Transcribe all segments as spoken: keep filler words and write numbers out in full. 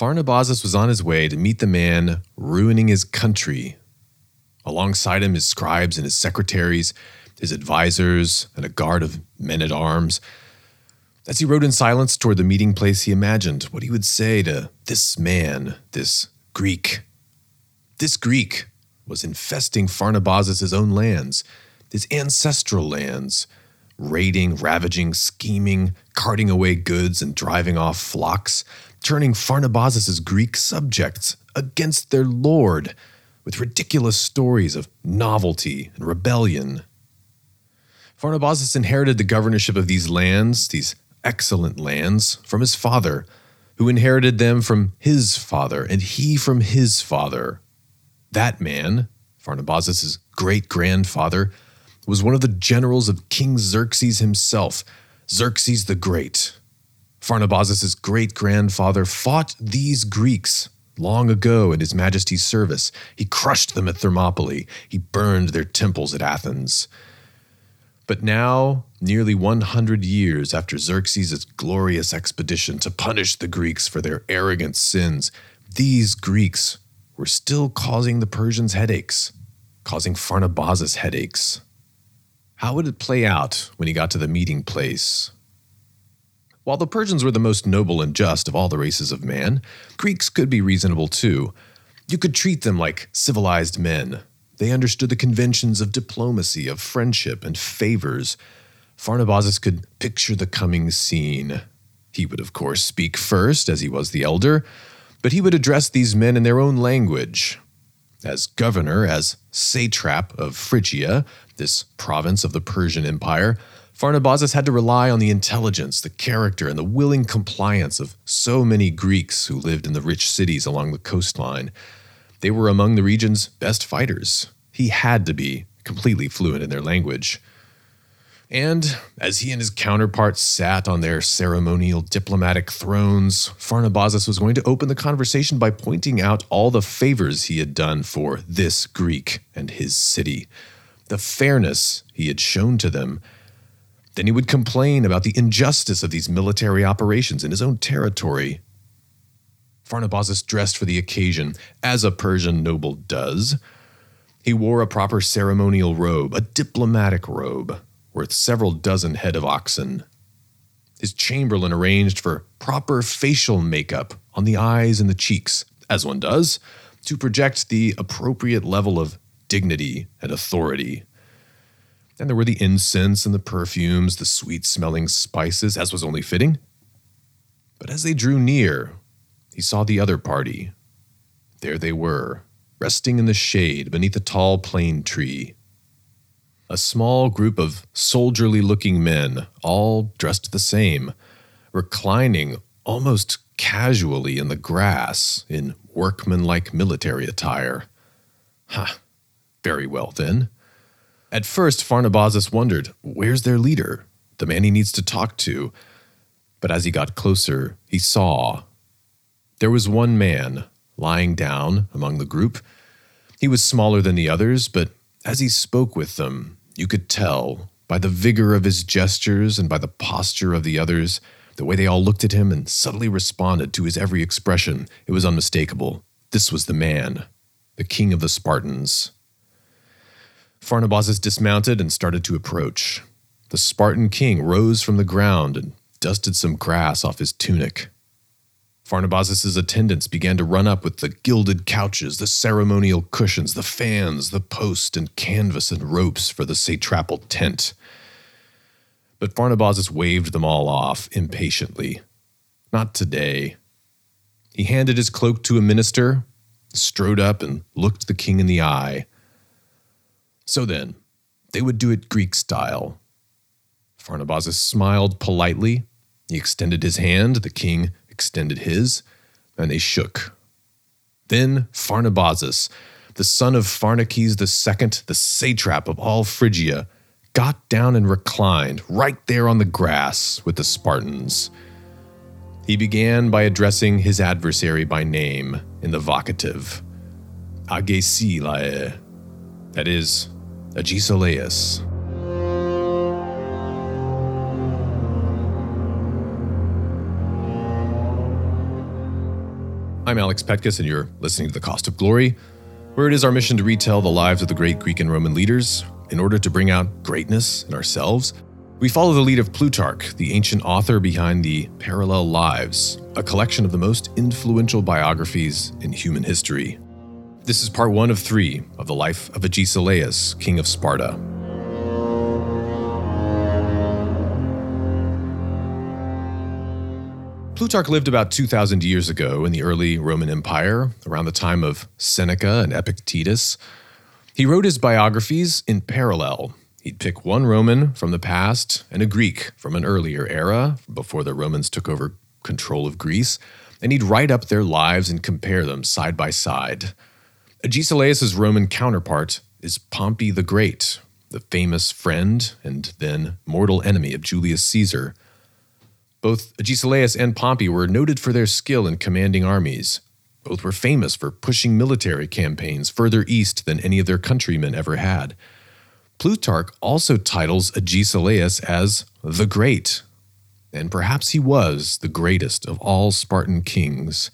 Pharnabazus was on his way to meet the man ruining his country. Alongside him, his scribes and his secretaries, his advisors, and a guard of men-at-arms. As he rode in silence toward the meeting place, he imagined what he would say to this man, this Greek. This Greek was infesting Pharnabazus' own lands, his ancestral lands, raiding, ravaging, scheming, carting away goods and driving off flocks, turning Pharnabazus' Greek subjects against their lord with ridiculous stories of novelty and rebellion. Pharnabazus inherited the governorship of these lands, these excellent lands, from his father, who inherited them from his father, and he from his father. That man, Pharnabazus' great-grandfather, was one of the generals of King Xerxes himself, Xerxes the Great. Pharnabazus' great-grandfather fought these Greeks long ago in His Majesty's service. He crushed them at Thermopylae. He burned their temples at Athens. But now, nearly one hundred years after Xerxes' glorious expedition to punish the Greeks for their arrogant sins, these Greeks were still causing the Persians headaches, causing Pharnabazus headaches. How would it play out when he got to the meeting place? While the Persians were the most noble and just of all the races of man, Greeks could be reasonable too. You could treat them like civilized men. They understood the conventions of diplomacy, of friendship, and favors. Pharnabazus could picture the coming scene. He would, of course, speak first, as he was the elder, but he would address these men in their own language. As governor, as satrap of Phrygia, this province of the Persian Empire, Pharnabazus had to rely on the intelligence, the character, and the willing compliance of so many Greeks who lived in the rich cities along the coastline. They were among the region's best fighters. He had to be completely fluent in their language. And as he and his counterparts sat on their ceremonial diplomatic thrones, Pharnabazus was going to open the conversation by pointing out all the favors he had done for this Greek and his city, the fairness he had shown to them. Then he would complain about the injustice of these military operations in his own territory. Pharnabazus dressed for the occasion, as a Persian noble does. He wore a proper ceremonial robe, a diplomatic robe, worth several dozen head of oxen. His chamberlain arranged for proper facial makeup on the eyes and the cheeks, as one does, to project the appropriate level of dignity and authority. And there were the incense and the perfumes, the sweet-smelling spices, as was only fitting. But as they drew near, he saw the other party. There they were, resting in the shade beneath a tall plane tree. A small group of soldierly-looking men, all dressed the same, reclining almost casually in the grass in workmanlike military attire. Ha, very well then. At first, Pharnabazus wondered, where's their leader, the man he needs to talk to? But as he got closer, he saw. There was one man lying down among the group. He was smaller than the others, but as he spoke with them, you could tell by the vigor of his gestures and by the posture of the others, the way they all looked at him and subtly responded to his every expression. It was unmistakable. This was the man, the king of the Spartans. Pharnabazus dismounted and started to approach. The Spartan king rose from the ground and dusted some grass off his tunic. Pharnabazus' attendants began to run up with the gilded couches, the ceremonial cushions, the fans, the post and canvas and ropes for the satrapal tent. But Pharnabazus waved them all off impatiently. Not today. He handed his cloak to a minister, strode up and looked the king in the eye. So then, they would do it Greek style. Pharnabazus smiled politely. He extended his hand, the king extended his, and they shook. Then Pharnabazus, the son of Pharnaces the Second, the satrap of all Phrygia, got down and reclined right there on the grass with the Spartans. He began by addressing his adversary by name in the vocative, Agesilaus, that is, Agesilaus. I'm Alex Petkus, and you're listening to The Cost of Glory, where it is our mission to retell the lives of the great Greek and Roman leaders in order to bring out greatness in ourselves. We follow the lead of Plutarch, the ancient author behind the Parallel Lives, a collection of the most influential biographies in human history. This is part one of three of the life of Agesilaus, king of Sparta. Plutarch lived about two thousand years ago in the early Roman Empire, around the time of Seneca and Epictetus. He wrote his biographies in parallel. He'd pick one Roman from the past and a Greek from an earlier era, before the Romans took over control of Greece, and he'd write up their lives and compare them side by side. Agesilaus' Roman counterpart is Pompey the Great, the famous friend and then mortal enemy of Julius Caesar. Both Agesilaus and Pompey were noted for their skill in commanding armies. Both were famous for pushing military campaigns further east than any of their countrymen ever had. Plutarch also titles Agesilaus as the Great, and perhaps he was the greatest of all Spartan kings.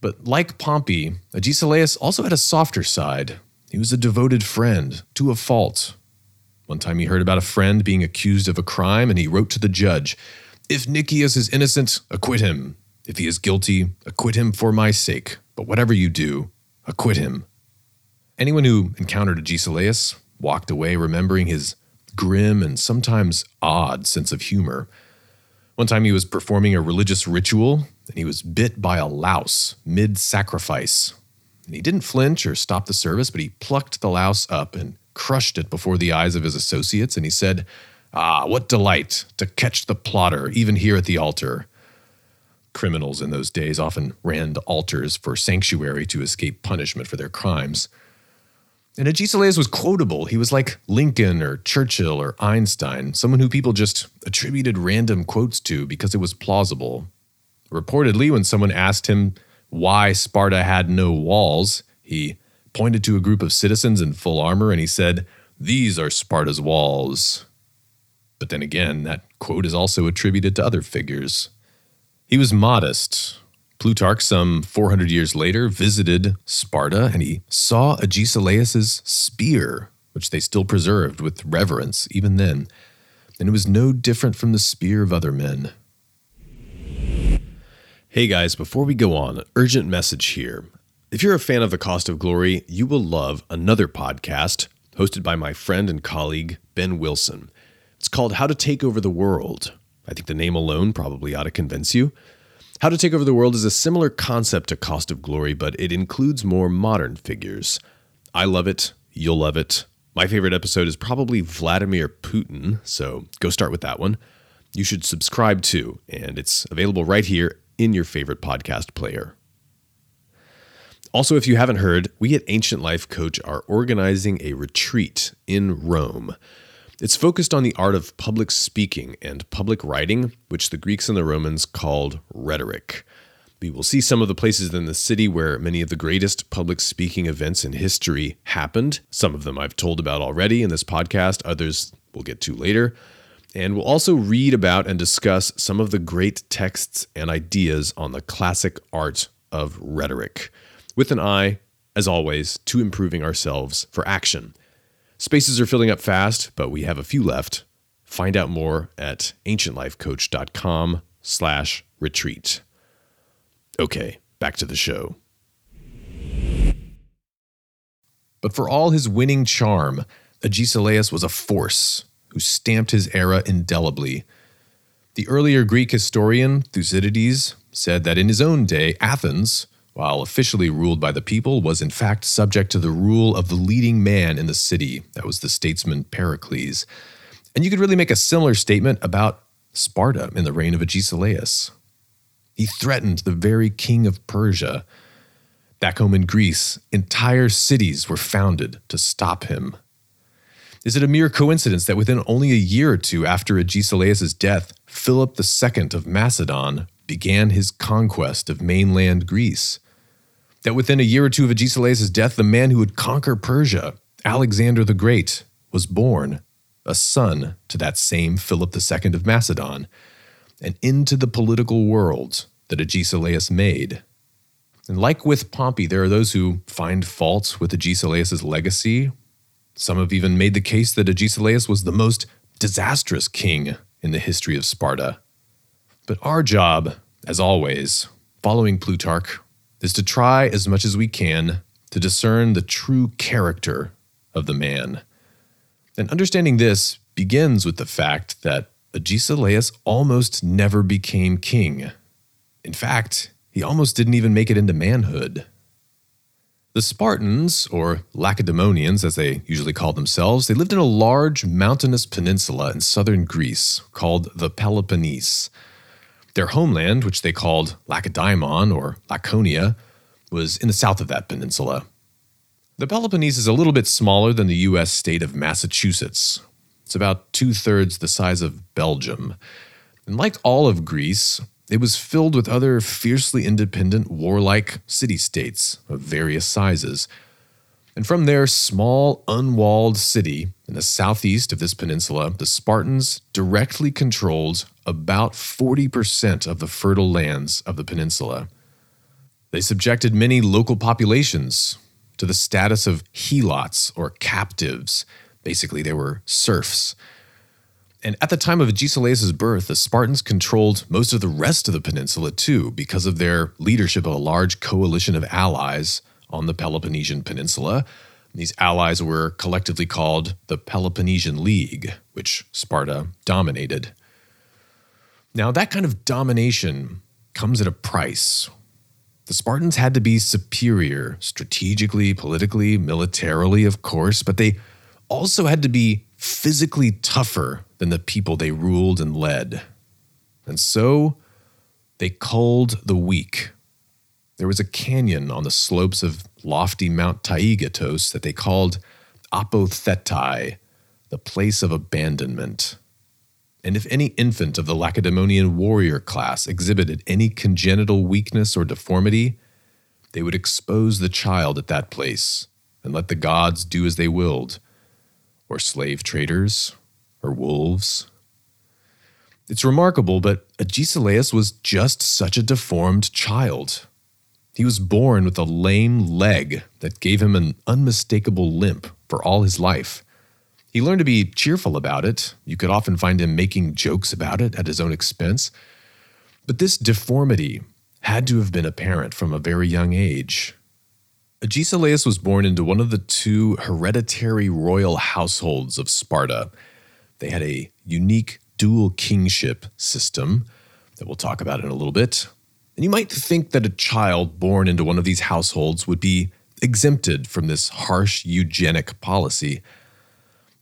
But like Pompey, Agesilaus also had a softer side. He was a devoted friend, to a fault. One time he heard about a friend being accused of a crime, and he wrote to the judge, "If Nicias is innocent, acquit him. If he is guilty, acquit him for my sake. But whatever you do, acquit him." Anyone who encountered Agesilaus walked away remembering his grim and sometimes odd sense of humor. One time he was performing a religious ritual, and he was bit by a louse mid-sacrifice. And he didn't flinch or stop the service, but he plucked the louse up and crushed it before the eyes of his associates, and he said, "Ah, what delight to catch the plotter, even here at the altar." Criminals in those days often ran to altars for sanctuary to escape punishment for their crimes. And Agesilaus was quotable. He was like Lincoln or Churchill or Einstein, someone who people just attributed random quotes to because it was plausible. Reportedly, when someone asked him why Sparta had no walls, he pointed to a group of citizens in full armor and he said, "These are Sparta's walls." But then again, that quote is also attributed to other figures. He was modest. Plutarch, some four hundred years later, visited Sparta, and he saw Agesilaus' spear, which they still preserved with reverence even then. And it was no different from the spear of other men. Hey guys, before we go on, an urgent message here. If you're a fan of The Cost of Glory, you will love another podcast hosted by my friend and colleague, Ben Wilson. It's called How to Take Over the World. I think the name alone probably ought to convince you. How to Take Over the World is a similar concept to Cost of Glory, but it includes more modern figures. I love it. You'll love it. My favorite episode is probably Vladimir Putin, so go start with that one. You should subscribe too, and it's available right here in your favorite podcast player. Also, if you haven't heard, we at Ancient Life Coach are organizing a retreat in Rome. It's focused on the art of public speaking and public writing, which the Greeks and the Romans called rhetoric. We will see some of the places in the city where many of the greatest public speaking events in history happened. Some of them I've told about already in this podcast, others we'll get to later. And we'll also read about and discuss some of the great texts and ideas on the classic art of rhetoric, with an eye, as always, to improving ourselves for action. Spaces are filling up fast, but we have a few left. Find out more at ancientlifecoach.com slash retreat. Okay, back to the show. But for all his winning charm, Agesilaus was a force who stamped his era indelibly. The earlier Greek historian Thucydides said that in his own day, Athens, while officially ruled by the people, was in fact subject to the rule of the leading man in the city. That was the statesman Pericles. And you could really make a similar statement about Sparta in the reign of Agesilaus. He threatened the very king of Persia. Back home in Greece, entire cities were founded to stop him. Is it a mere coincidence that within only a year or two after Agesilaus' death, Philip the Second of Macedon began his conquest of mainland Greece? That within a year or two of Agesilaus' death, the man who would conquer Persia, Alexander the Great, was born, a son to that same Philip the Second of Macedon, and into the political world that Agesilaus made. And like with Pompey, there are those who find faults with Agesilaus' legacy. Some have even made the case that Agesilaus was the most disastrous king in the history of Sparta. But our job, as always, following Plutarch, is to try as much as we can to discern the true character of the man. And understanding this begins with the fact that Agesilaus almost never became king. In fact, he almost didn't even make it into manhood. The Spartans, or Lacedaemonians as they usually call themselves, they lived in a large mountainous peninsula in southern Greece called the Peloponnese. Their homeland, which they called Lacedaemon or Laconia, was in the south of that peninsula. The Peloponnese is a little bit smaller than the U S state of Massachusetts. It's about two-thirds the size of Belgium. And like all of Greece, it was filled with other fiercely independent, warlike city-states of various sizes. And from their small, unwalled city in the southeast of this peninsula, the Spartans directly controlled about forty percent of the fertile lands of the peninsula. They subjected many local populations to the status of helots or captives. Basically, they were serfs. And at the time of Agesilaus' birth, the Spartans controlled most of the rest of the peninsula too, because of their leadership of a large coalition of allies on the Peloponnesian Peninsula. These allies were collectively called the Peloponnesian League, which Sparta dominated. Now, that kind of domination comes at a price. The Spartans had to be superior strategically, politically, militarily, of course, but they also had to be physically tougher than the people they ruled and led. And so they culled the weak. There was a canyon on the slopes of lofty Mount Taygetus that they called Apothetai, the place of abandonment. And if any infant of the Lacedaemonian warrior class exhibited any congenital weakness or deformity, they would expose the child at that place and let the gods do as they willed, or slave traders, or wolves. It's remarkable, but Agesilaus was just such a deformed child. He was born with a lame leg that gave him an unmistakable limp for all his life. He learned to be cheerful about it. You could often find him making jokes about it at his own expense. But this deformity had to have been apparent from a very young age. Agesilaus was born into one of the two hereditary royal households of Sparta. They had a unique dual kingship system that we'll talk about in a little bit. And you might think that a child born into one of these households would be exempted from this harsh eugenic policy.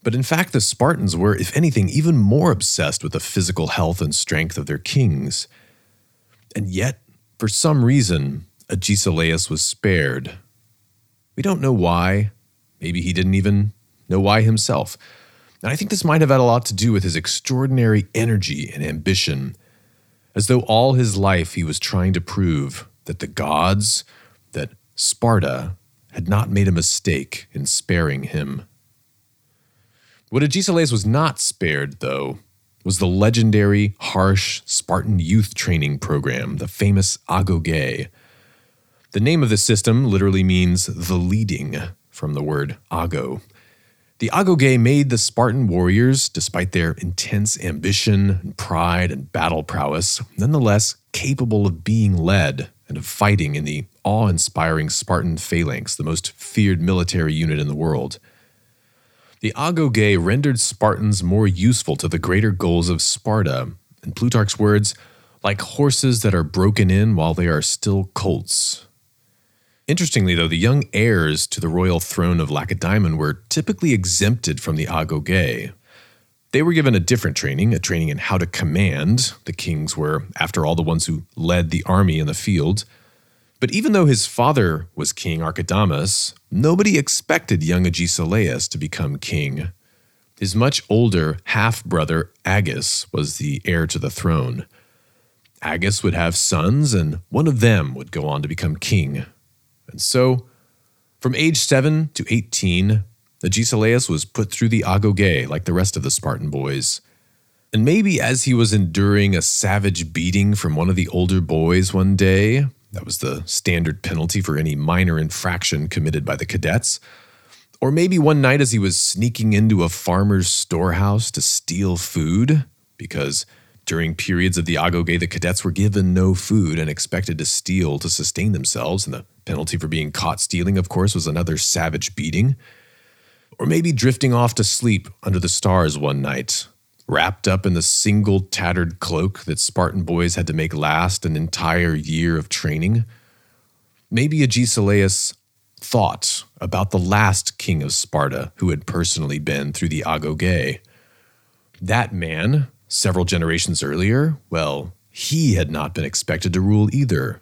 But in fact, the Spartans were, if anything, even more obsessed with the physical health and strength of their kings. And yet, for some reason, Agesilaus was spared. We don't know why. Maybe he didn't even know why himself. And I think this might have had a lot to do with his extraordinary energy and ambition, as though all his life he was trying to prove that the gods, that Sparta, had not made a mistake in sparing him. What Agesilaus was not spared, though, was the legendary, harsh Spartan youth training program, the famous Agoge. The name of this system literally means the leading, from the word ago. The Agoge made the Spartan warriors, despite their intense ambition and pride and battle prowess, nonetheless capable of being led and of fighting in the awe-inspiring Spartan phalanx, the most feared military unit in the world. The Agoge rendered Spartans more useful to the greater goals of Sparta, in Plutarch's words, like horses that are broken in while they are still colts. Interestingly, though, the young heirs to the royal throne of Lacedaemon were typically exempted from the Agoge. They were given a different training, a training in how to command. The kings were, after all, the ones who led the army in the field. But even though his father was King Archidamus, nobody expected young Agesilaus to become king. His much older half-brother Agis was the heir to the throne. Agis would have sons, and one of them would go on to become king. And so, from age seven to eighteen, Agesilaus was put through the Agoge like the rest of the Spartan boys. And maybe as he was enduring a savage beating from one of the older boys one day, That was the standard penalty for any minor infraction committed by the cadets. Or maybe one night as he was sneaking into a farmer's storehouse to steal food, because during periods of the Agoge, the cadets were given no food and expected to steal to sustain themselves, and the penalty for being caught stealing, of course, was another savage beating. Or maybe drifting off to sleep under the stars one night, wrapped up in the single tattered cloak that Spartan boys had to make last an entire year of training. Maybe Agesilaus thought about the last king of Sparta who had personally been through the Agoge. That man, several generations earlier, well, he had not been expected to rule either.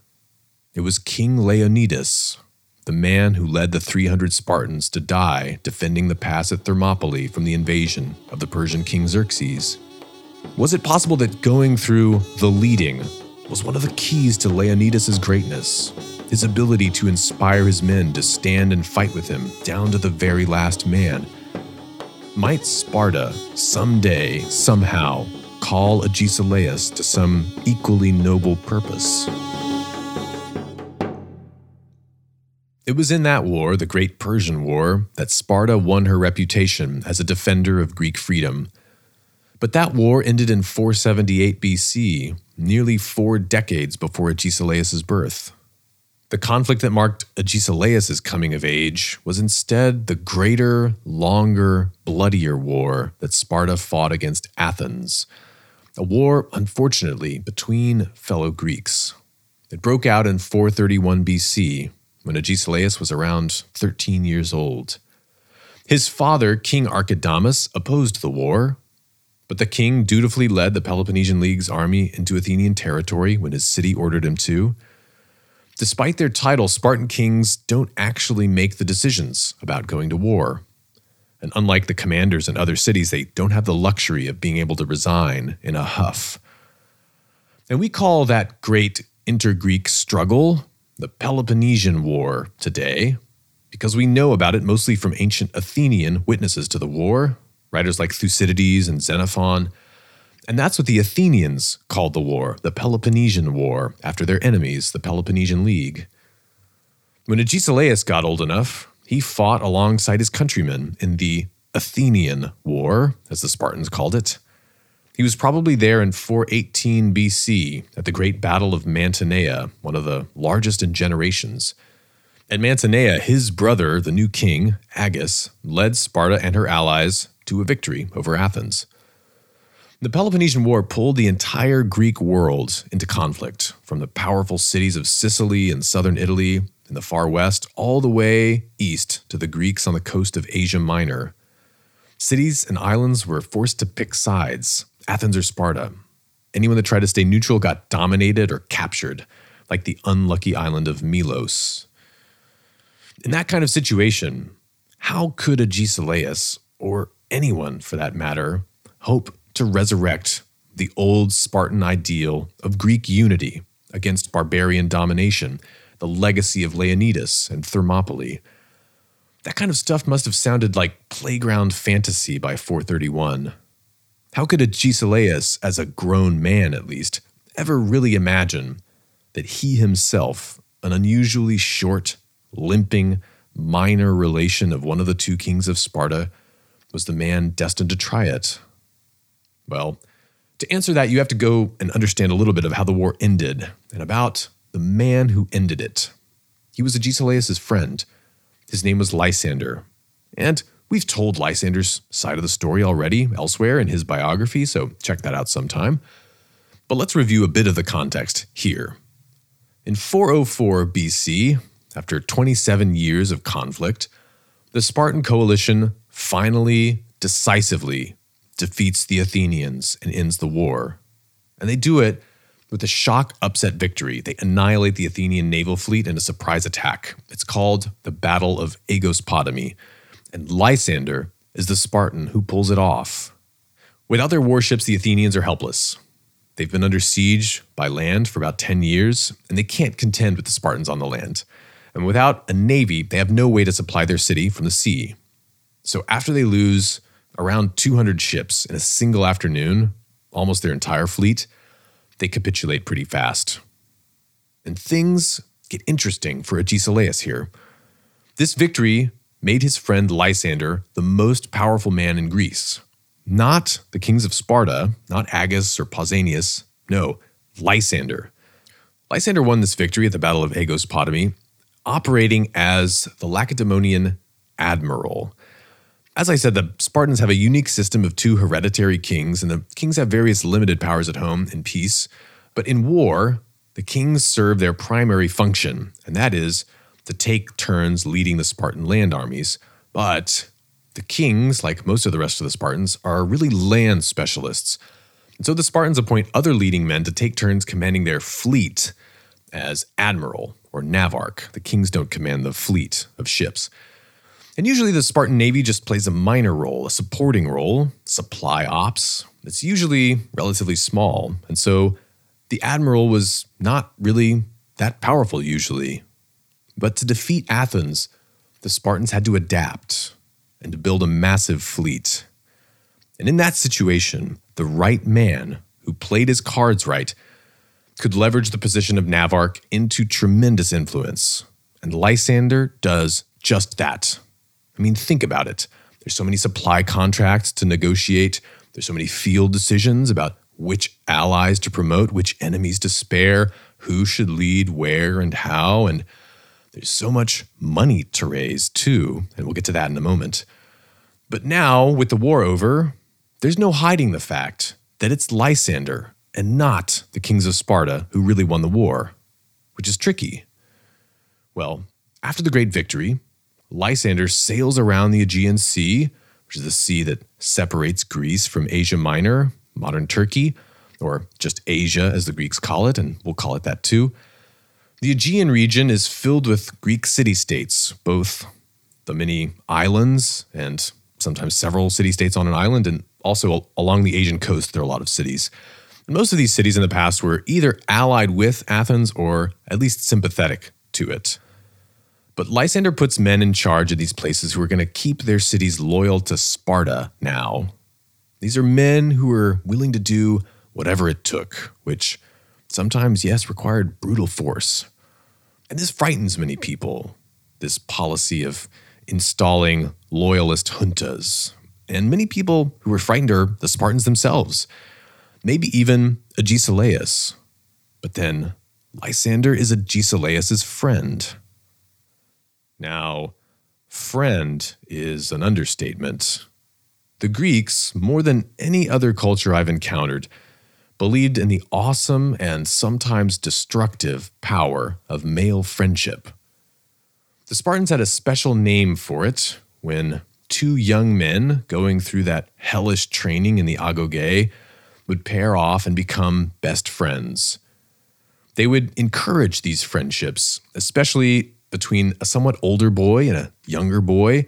It was King Leonidas, the man who led the three hundred Spartans to die defending the pass at Thermopylae from the invasion of the Persian king Xerxes. Was it possible that going through the leading was one of the keys to Leonidas' greatness? His ability to inspire his men to stand and fight with him down to the very last man. Might Sparta someday, somehow, call Agesilaus to some equally noble purpose? It was in that war, the Great Persian War, that Sparta won her reputation as a defender of Greek freedom. But that war ended in four seventy-eight B C, nearly four decades before Agesilaus' birth. The conflict that marked Agesilaus' coming of age was instead the greater, longer, bloodier war that Sparta fought against Athens. A war, unfortunately, between fellow Greeks. It broke out in four thirty-one B C, when Agesilaus was around thirteen years old. His father, King Archidamus, opposed the war, but the king dutifully led the Peloponnesian League's army into Athenian territory when his city ordered him to. Despite their title, Spartan kings don't actually make the decisions about going to war. And unlike the commanders in other cities, they don't have the luxury of being able to resign in a huff. And we call that great inter-Greek struggle the Peloponnesian War today, because we know about it mostly from ancient Athenian witnesses to the war, writers like Thucydides and Xenophon. And that's what the Athenians called the war, the Peloponnesian War, after their enemies, the Peloponnesian League. When Agesilaus got old enough, he fought alongside his countrymen in the Athenian War, as the Spartans called it. He was probably there in four eighteen B C at the Great Battle of Mantinea, one of the largest in generations. At Mantinea, his brother, the new king, Agis, led Sparta and her allies to a victory over Athens. The Peloponnesian War pulled the entire Greek world into conflict, from the powerful cities of Sicily and southern Italy in the far west, all the way east to the Greeks on the coast of Asia Minor. Cities and islands were forced to pick sides, Athens or Sparta. Anyone that tried to stay neutral got dominated or captured, like the unlucky island of Melos. In that kind of situation, how could Agesilaus, or anyone for that matter, hope to resurrect the old Spartan ideal of Greek unity against barbarian domination, the legacy of Leonidas and Thermopylae? That kind of stuff must have sounded like playground fantasy by four thirty-one. How could Agesilaus, as a grown man at least, ever really imagine that he himself, an unusually short, limping, minor relation of one of the two kings of Sparta, was the man destined to try it? Well, to answer that, you have to go and understand a little bit of how the war ended and about the man who ended it. He was Agesilaus' friend. His name was Lysander. And we've told Lysander's side of the story already elsewhere in his biography, so check that out sometime. But let's review a bit of the context here. In four oh four B C, after twenty-seven years of conflict, the Spartan coalition finally, decisively, defeats the Athenians and ends the war. And they do it with a shock upset victory. They annihilate the Athenian naval fleet in a surprise attack. It's called the Battle of Aegospotami. And Lysander is the Spartan who pulls it off. Without their warships, the Athenians are helpless. They've been under siege by land for about ten years, and they can't contend with the Spartans on the land. And without a navy, they have no way to supply their city from the sea. So after they lose around two hundred ships in a single afternoon, almost their entire fleet, they capitulate pretty fast. and things get interesting for Agesilaus here. This victory made his friend Lysander the most powerful man in Greece. Not the kings of Sparta, not Agis or Pausanias, no, Lysander. Lysander won this victory at the Battle of Aegospotami, operating as the Lacedaemonian admiral. As I said, the Spartans have a unique system of two hereditary kings, and the kings have various limited powers at home in peace. But in war, the kings serve their primary function, and that is to take turns leading the Spartan land armies. But the kings, like most of the rest of the Spartans, are really land specialists. And so the Spartans appoint other leading men to take turns commanding their fleet as admiral or navarch. The kings don't command the fleet of ships. And usually the Spartan navy just plays a minor role, a supporting role, supply ops. It's usually relatively small. And so the admiral was not really that powerful usually. But to defeat Athens, the Spartans had to adapt and to build a massive fleet. And in that situation, the right man who played his cards right could leverage the position of navarch into tremendous influence. And Lysander does just that. I mean, think about it. There's so many supply contracts to negotiate. There's so many field decisions about which allies to promote, which enemies to spare, who should lead where and how. And there's so much money to raise too, and we'll get to that in a moment. But now, with the war over, there's no hiding the fact that it's Lysander and not the kings of Sparta who really won the war, which is tricky. Well, after the great victory, Lysander sails around the Aegean Sea, which is the sea that separates Greece from Asia Minor, modern Turkey, or just Asia as the Greeks call it, and we'll call it that too. The Aegean region is filled with Greek city-states, both the many islands and sometimes several city-states on an island, and also along the Asian coast, there are a lot of cities. And most of these cities in the past were either allied with Athens or at least sympathetic to it. But Lysander puts men in charge of these places who are going to keep their cities loyal to Sparta now. These are men who are willing to do whatever it took, which sometimes, yes, required brutal force. And this frightens many people, this policy of installing loyalist juntas. And many people who were frightened are the Spartans themselves, maybe even Agesilaus. But then Lysander is Agesilaus's friend. Now, friend is an understatement. The Greeks, more than any other culture I've encountered, believed in the awesome and sometimes destructive power of male friendship. The Spartans had a special name for it when two young men going through that hellish training in the Agoge would pair off and become best friends. They would encourage these friendships, especially between a somewhat older boy and a younger boy,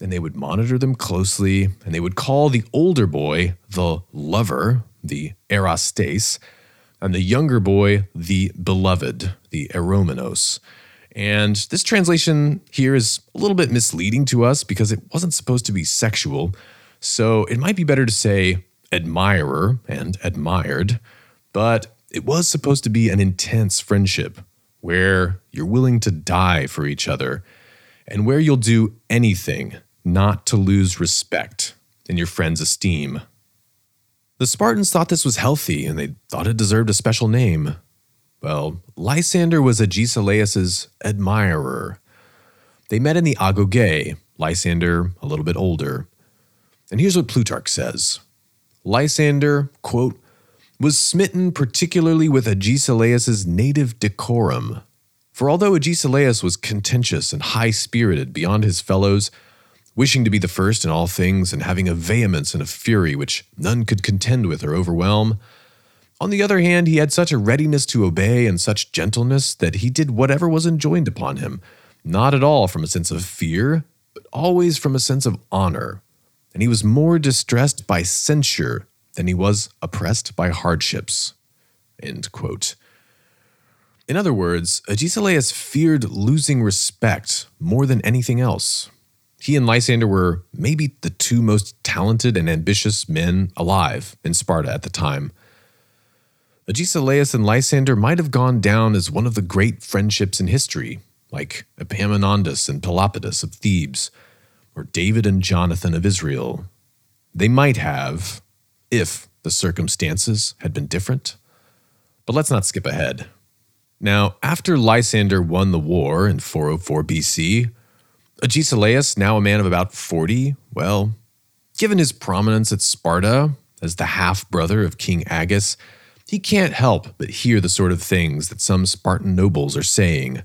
and they would monitor them closely, and they would call the older boy the lover, the erastes, and the younger boy the beloved, the eromenos. And this translation here is a little bit misleading to us because it wasn't supposed to be sexual, so it might be better to say admirer and admired, but it was supposed to be an intense friendship where you're willing to die for each other and where you'll do anything not to lose respect and your friend's esteem. The Spartans thought this was healthy and they thought it deserved a special name. Well, Lysander was Agesilaus's admirer. They met in the Agoge, Lysander a little bit older. And here's what Plutarch says. Lysander, quote, was smitten particularly with Agesilaus's native decorum. For although Agesilaus was contentious and high-spirited beyond his fellows, wishing to be the first in all things and having a vehemence and a fury which none could contend with or overwhelm, on the other hand, he had such a readiness to obey and such gentleness that he did whatever was enjoined upon him, not at all from a sense of fear, but always from a sense of honor. And he was more distressed by censure than he was oppressed by hardships. End quote. In other words, Agesilaus feared losing respect more than anything else. He and Lysander were maybe the two most talented and ambitious men alive in Sparta at the time. Agesilaus and Lysander might have gone down as one of the great friendships in history, like Epaminondas and Pelopidas of Thebes, or David and Jonathan of Israel. They might have, if the circumstances had been different. But let's not skip ahead. Now, after Lysander won the war in four oh four B C, Agesilaus, now a man of about forty, well, given his prominence at Sparta as the half-brother of King Agis, he can't help but hear the sort of things that some Spartan nobles are saying.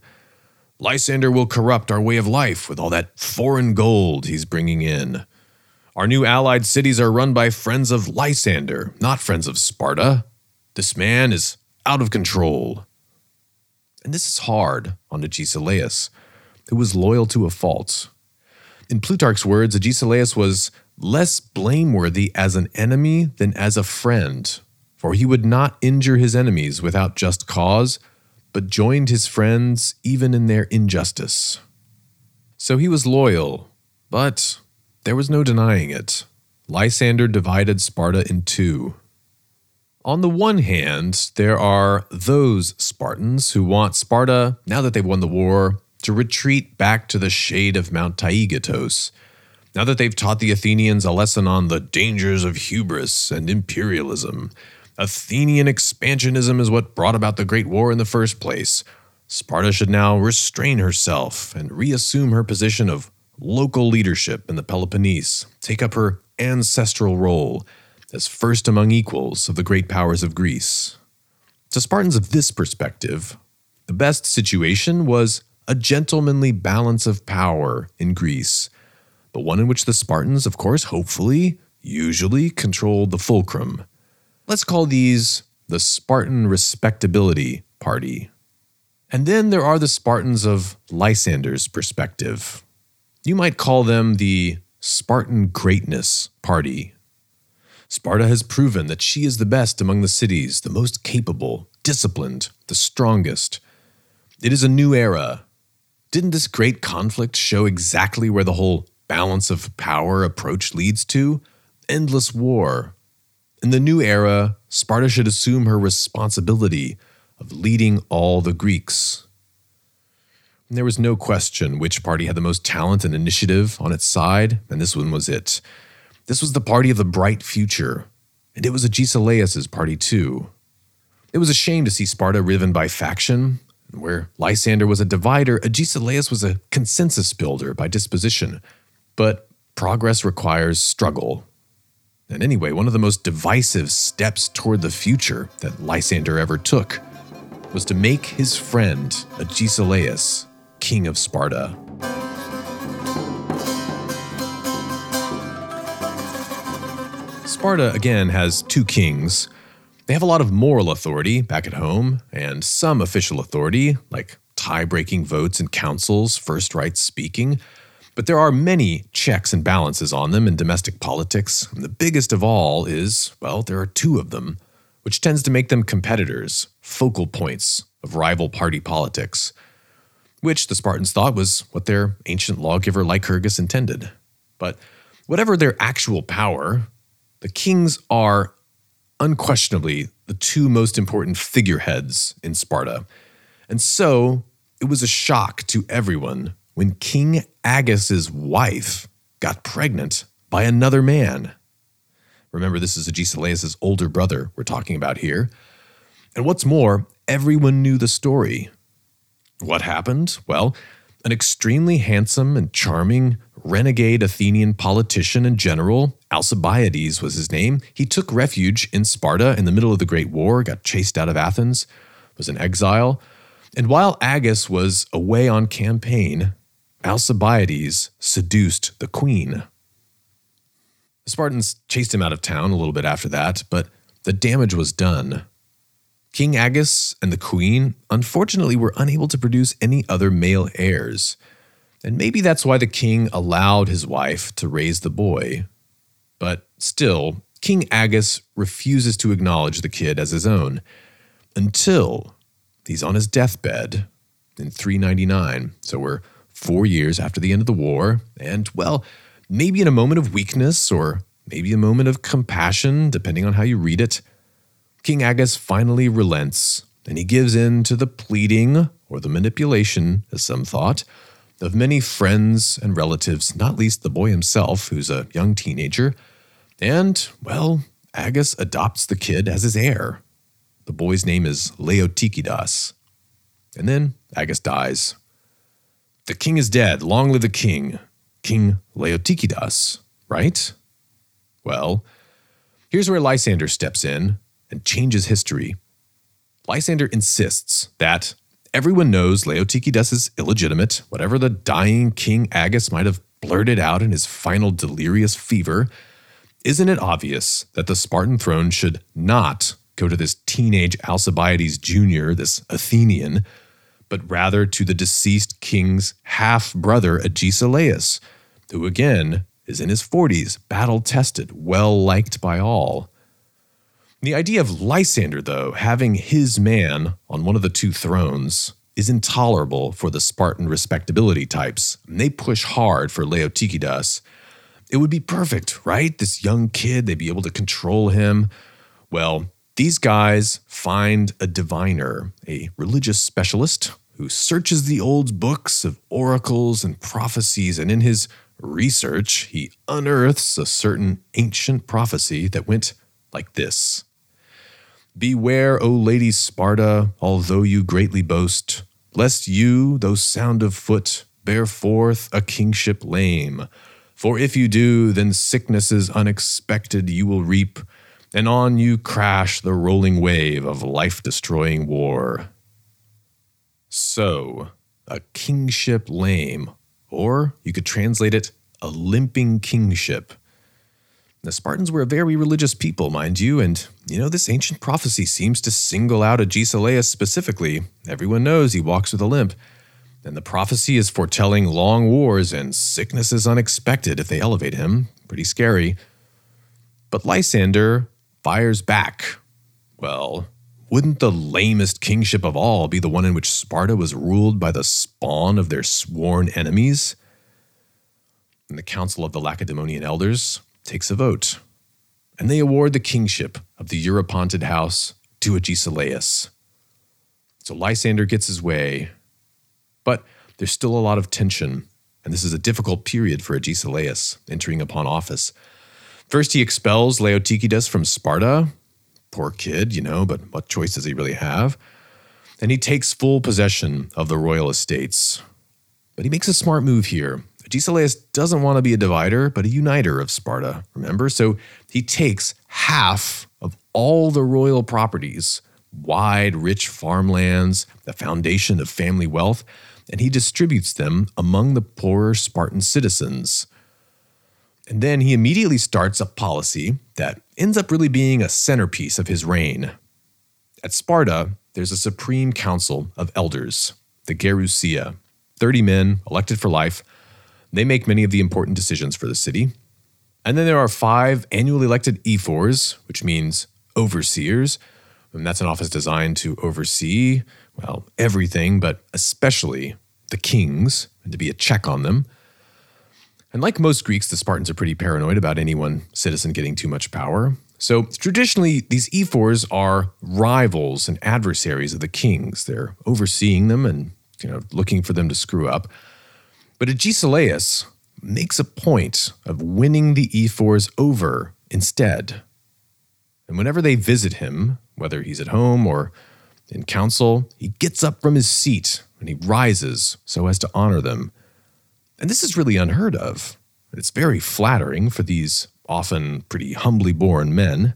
Lysander will corrupt our way of life with all that foreign gold he's bringing in. Our new allied cities are run by friends of Lysander, not friends of Sparta. This man is out of control. And this is hard on Agesilaus, who was loyal to a fault. In Plutarch's words, Agesilaus was less blameworthy as an enemy than as a friend, for he would not injure his enemies without just cause, but joined his friends even in their injustice. So he was loyal, but there was no denying it. Lysander divided Sparta in two. On the one hand, there are those Spartans who want Sparta, now that they've won the war, to retreat back to the shade of Mount Taygetus, now that they've taught the Athenians a lesson on the dangers of hubris and imperialism. Athenian expansionism is what brought about the Great War in the first place. Sparta should now restrain herself and reassume her position of local leadership in the Peloponnese, take up her ancestral role as first among equals of the great powers of Greece. To Spartans of this perspective, the best situation was a gentlemanly balance of power in Greece, but one in which the Spartans, of course, hopefully, usually controlled the fulcrum. Let's call these the Spartan Respectability Party. And then there are the Spartans of Lysander's perspective. You might call them the Spartan Greatness Party. Sparta has proven that she is the best among the cities, the most capable, disciplined, the strongest. It is a new era. Didn't this great conflict show exactly where the whole balance of power approach leads to? Endless war. In the new era, Sparta should assume her responsibility of leading all the Greeks. And there was no question which party had the most talent and initiative on its side, and this one was it. This was the party of the bright future, and it was Agesilaus' party too. It was a shame to see Sparta riven by faction. Where Lysander was a divider, Agesilaus was a consensus builder by disposition. But progress requires struggle. And anyway, one of the most divisive steps toward the future that Lysander ever took was to make his friend Agesilaus king of Sparta. Sparta, again, has two kings. They have a lot of moral authority back at home, and some official authority, like tie-breaking votes and councils, first rights speaking. But there are many checks and balances on them in domestic politics, and the biggest of all is, well, there are two of them, which tends to make them competitors, focal points of rival party politics, which the Spartans thought was what their ancient lawgiver Lycurgus intended. But whatever their actual power, the kings are unquestionably the two most important figureheads in Sparta. And so it was a shock to everyone when King Agis' wife got pregnant by another man. Remember, this is Agesilaus' older brother we're talking about here. And what's more, everyone knew the story. What happened? Well, an extremely handsome and charming renegade Athenian politician and general, Alcibiades was his name. He took refuge in Sparta in the middle of the Great War, got chased out of Athens, was in exile. And while Agis was away on campaign, Alcibiades seduced the queen. The Spartans chased him out of town a little bit after that, but the damage was done. King Agis and the queen, unfortunately, were unable to produce any other male heirs. And maybe that's why the king allowed his wife to raise the boy. But still, King Agis refuses to acknowledge the kid as his own until he's on his deathbed in three ninety-nine. So we're four years after the end of the war. And, well, maybe in a moment of weakness or maybe a moment of compassion, depending on how you read it, King Agis finally relents, and he gives in to the pleading, or the manipulation, as some thought, of many friends and relatives, not least the boy himself, who's a young teenager, and, well, Agis adopts the kid as his heir. The boy's name is Leotychidas. And then Agis dies. The king is dead. Long live the king. King Leotychidas, right? Well, here's where Lysander steps in and changes history. Lysander insists that everyone knows Leotychidas is illegitimate. Whatever the dying King Agis might have blurted out in his final delirious fever, isn't it obvious that the Spartan throne should not go to this teenage Alcibiades Junior, this Athenian, but rather to the deceased king's half-brother Agesilaus, who again is in his forties, battle-tested, well-liked by all. The idea of Lysander, though, having his man on one of the two thrones is intolerable for the Spartan respectability types, and they push hard for Leotychidas. It would be perfect, right? This young kid, they'd be able to control him. Well, these guys find a diviner, a religious specialist, who searches the old books of oracles and prophecies, and in his research, he unearths a certain ancient prophecy that went like this. "Beware, O Lady Sparta, although you greatly boast, lest you, though sound of foot, bear forth a kingship lame. For if you do, then sicknesses unexpected you will reap, and on you crash the rolling wave of life-destroying war." So, a kingship lame, or you could translate it, a limping kingship. The Spartans were a very religious people, mind you, and, you know, this ancient prophecy seems to single out Agesilaus specifically. Everyone knows he walks with a limp. And the prophecy is foretelling long wars and sicknesses unexpected if they elevate him. Pretty scary. But Lysander fires back. Well, wouldn't the lamest kingship of all be the one in which Sparta was ruled by the spawn of their sworn enemies? And the Council of the Lacedaemonian Elders takes a vote, and they award the kingship of the Europonted house to Agesilaus. So Lysander gets his way. But there's still a lot of tension, and this is a difficult period for Agesilaus entering upon office. First, he expels Leotychidas from Sparta. Poor kid, you know, but what choice does he really have? And he takes full possession of the royal estates. But he makes a smart move here. Agesilaus doesn't want to be a divider, but a uniter of Sparta, remember? So he takes half of all the royal properties, wide, rich farmlands, the foundation of family wealth, and he distributes them among the poorer Spartan citizens. And then he immediately starts a policy that ends up really being a centerpiece of his reign. At Sparta, there's a supreme council of elders, the Gerousia, thirty men elected for life. They make many of the important decisions for the city. And then there are five annually elected ephors, which means overseers, and that's an office designed to oversee, well, everything, but especially the kings, and to be a check on them. And like most Greeks, the Spartans are pretty paranoid about any one citizen getting too much power. So traditionally, these ephors are rivals and adversaries of the kings. They're overseeing them and, you know, looking for them to screw up. But Agesilaus makes a point of winning the ephors over instead. And whenever they visit him, whether he's at home or in council, he gets up from his seat and he rises so as to honor them. And this is really unheard of. It's very flattering for these often pretty humbly born men.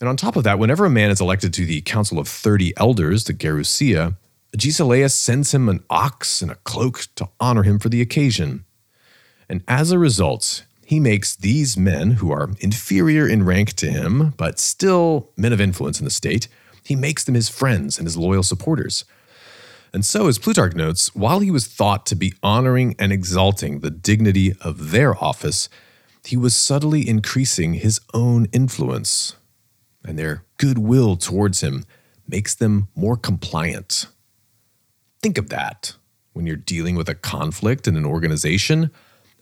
And on top of that, whenever a man is elected to the Council of thirty Elders, the Gerousia, Agesilaus sends him an ox and a cloak to honor him for the occasion. And as a result, he makes these men, who are inferior in rank to him, but still men of influence in the state, he makes them his friends and his loyal supporters. And so, as Plutarch notes, while he was thought to be honoring and exalting the dignity of their office, he was subtly increasing his own influence. And their goodwill towards him makes them more compliant. Think of that when you're dealing with a conflict in an organization,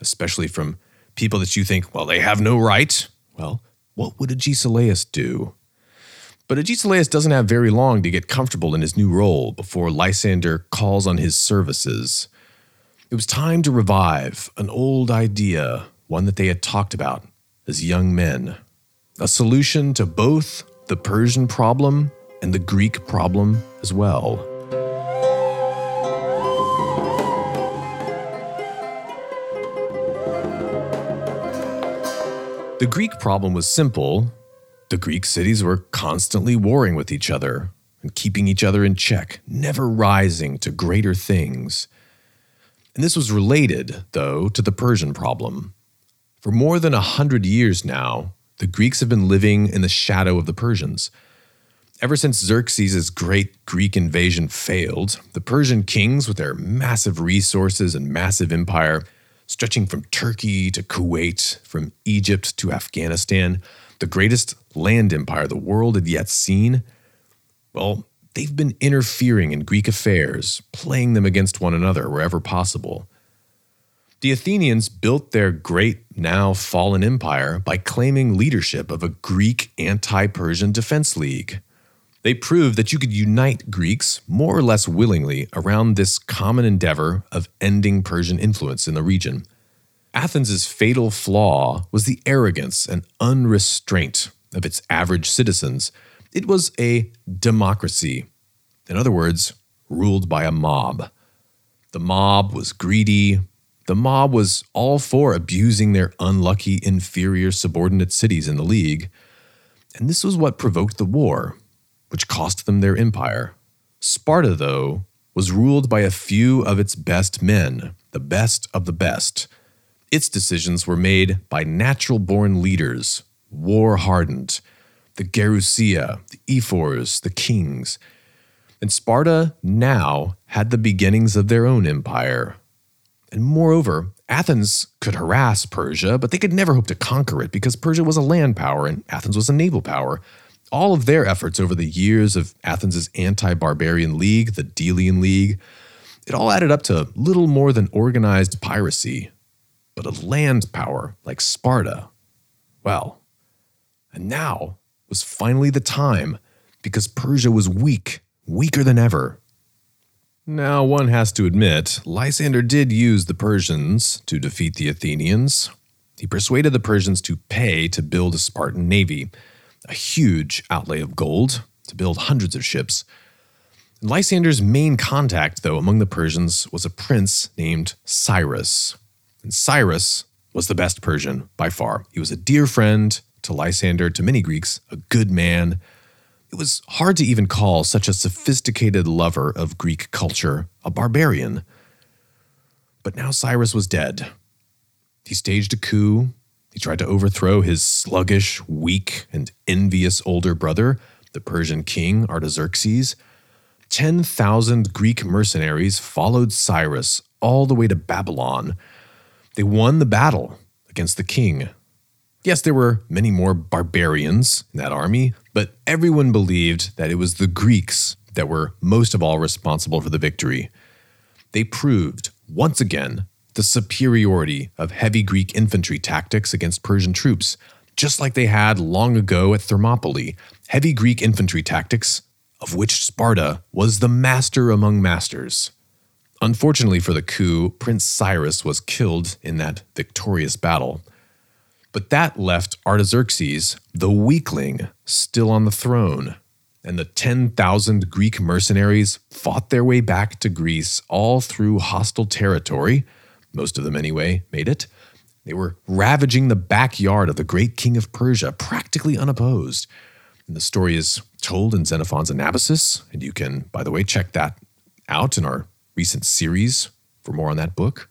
especially from people that you think, well, they have no right. Well, what would Agesilaus do? But Agesilaus doesn't have very long to get comfortable in his new role before Lysander calls on his services. It was time to revive an old idea, one that they had talked about as young men. A solution to both the Persian problem and the Greek problem as well. The Greek problem was simple. The Greek cities were constantly warring with each other and keeping each other in check, never rising to greater things. And this was related, though, to the Persian problem. For more than a hundred years now, the Greeks have been living in the shadow of the Persians. Ever since Xerxes' great Greek invasion failed, the Persian kings, with their massive resources and massive empire, stretching from Turkey to Kuwait, from Egypt to Afghanistan, the greatest land empire the world had yet seen, well, they've been interfering in Greek affairs, playing them against one another wherever possible. The Athenians built their great, now fallen empire by claiming leadership of a Greek anti-Persian defense league. They proved that you could unite Greeks more or less willingly around this common endeavor of ending Persian influence in the region. Athens' fatal flaw was the arrogance and unrestraint of its average citizens. It was a democracy. In other words, ruled by a mob. The mob was greedy. The mob was all for abusing their unlucky, inferior, subordinate cities in the league. And this was what provoked the war, which cost them their empire. Sparta, though, was ruled by a few of its best men, the best of the best. Its decisions were made by natural-born leaders, war-hardened, the Gerousia, the ephors, the kings. And Sparta now had the beginnings of their own empire. And moreover, Athens could harass Persia, but they could never hope to conquer it because Persia was a land power and Athens was a naval power. All of their efforts over the years of Athens' anti-barbarian league, the Delian League, it all added up to little more than organized piracy. But a land power like Sparta, well, and now was finally the time, because Persia was weak, weaker than ever. Now, one has to admit, Lysander did use the Persians to defeat the Athenians. He persuaded the Persians to pay to build a Spartan navy, a huge outlay of gold to build hundreds of ships. Lysander's main contact, though, among the Persians was a prince named Cyrus. And Cyrus was the best Persian by far. He was a dear friend to Lysander, to many Greeks, a good man. It was hard to even call such a sophisticated lover of Greek culture a barbarian. But now Cyrus was dead. He staged a coup. He tried to overthrow his sluggish, weak, and envious older brother, the Persian king Artaxerxes. ten thousand Greek mercenaries followed Cyrus all the way to Babylon. They won the battle against the king. Yes, there were many more barbarians in that army, but everyone believed that it was the Greeks that were most of all responsible for the victory. They proved, once again, the superiority of heavy Greek infantry tactics against Persian troops, just like they had long ago at Thermopylae. Heavy Greek infantry tactics, of which Sparta was the master among masters. Unfortunately for the coup, Prince Cyrus was killed in that victorious battle. But that left Artaxerxes, the weakling, still on the throne. And the ten thousand Greek mercenaries fought their way back to Greece all through hostile territory. Most of them, anyway, made it. They were ravaging the backyard of the great king of Persia, practically unopposed. And the story is told in Xenophon's Anabasis, and you can, by the way, check that out in our recent series for more on that book.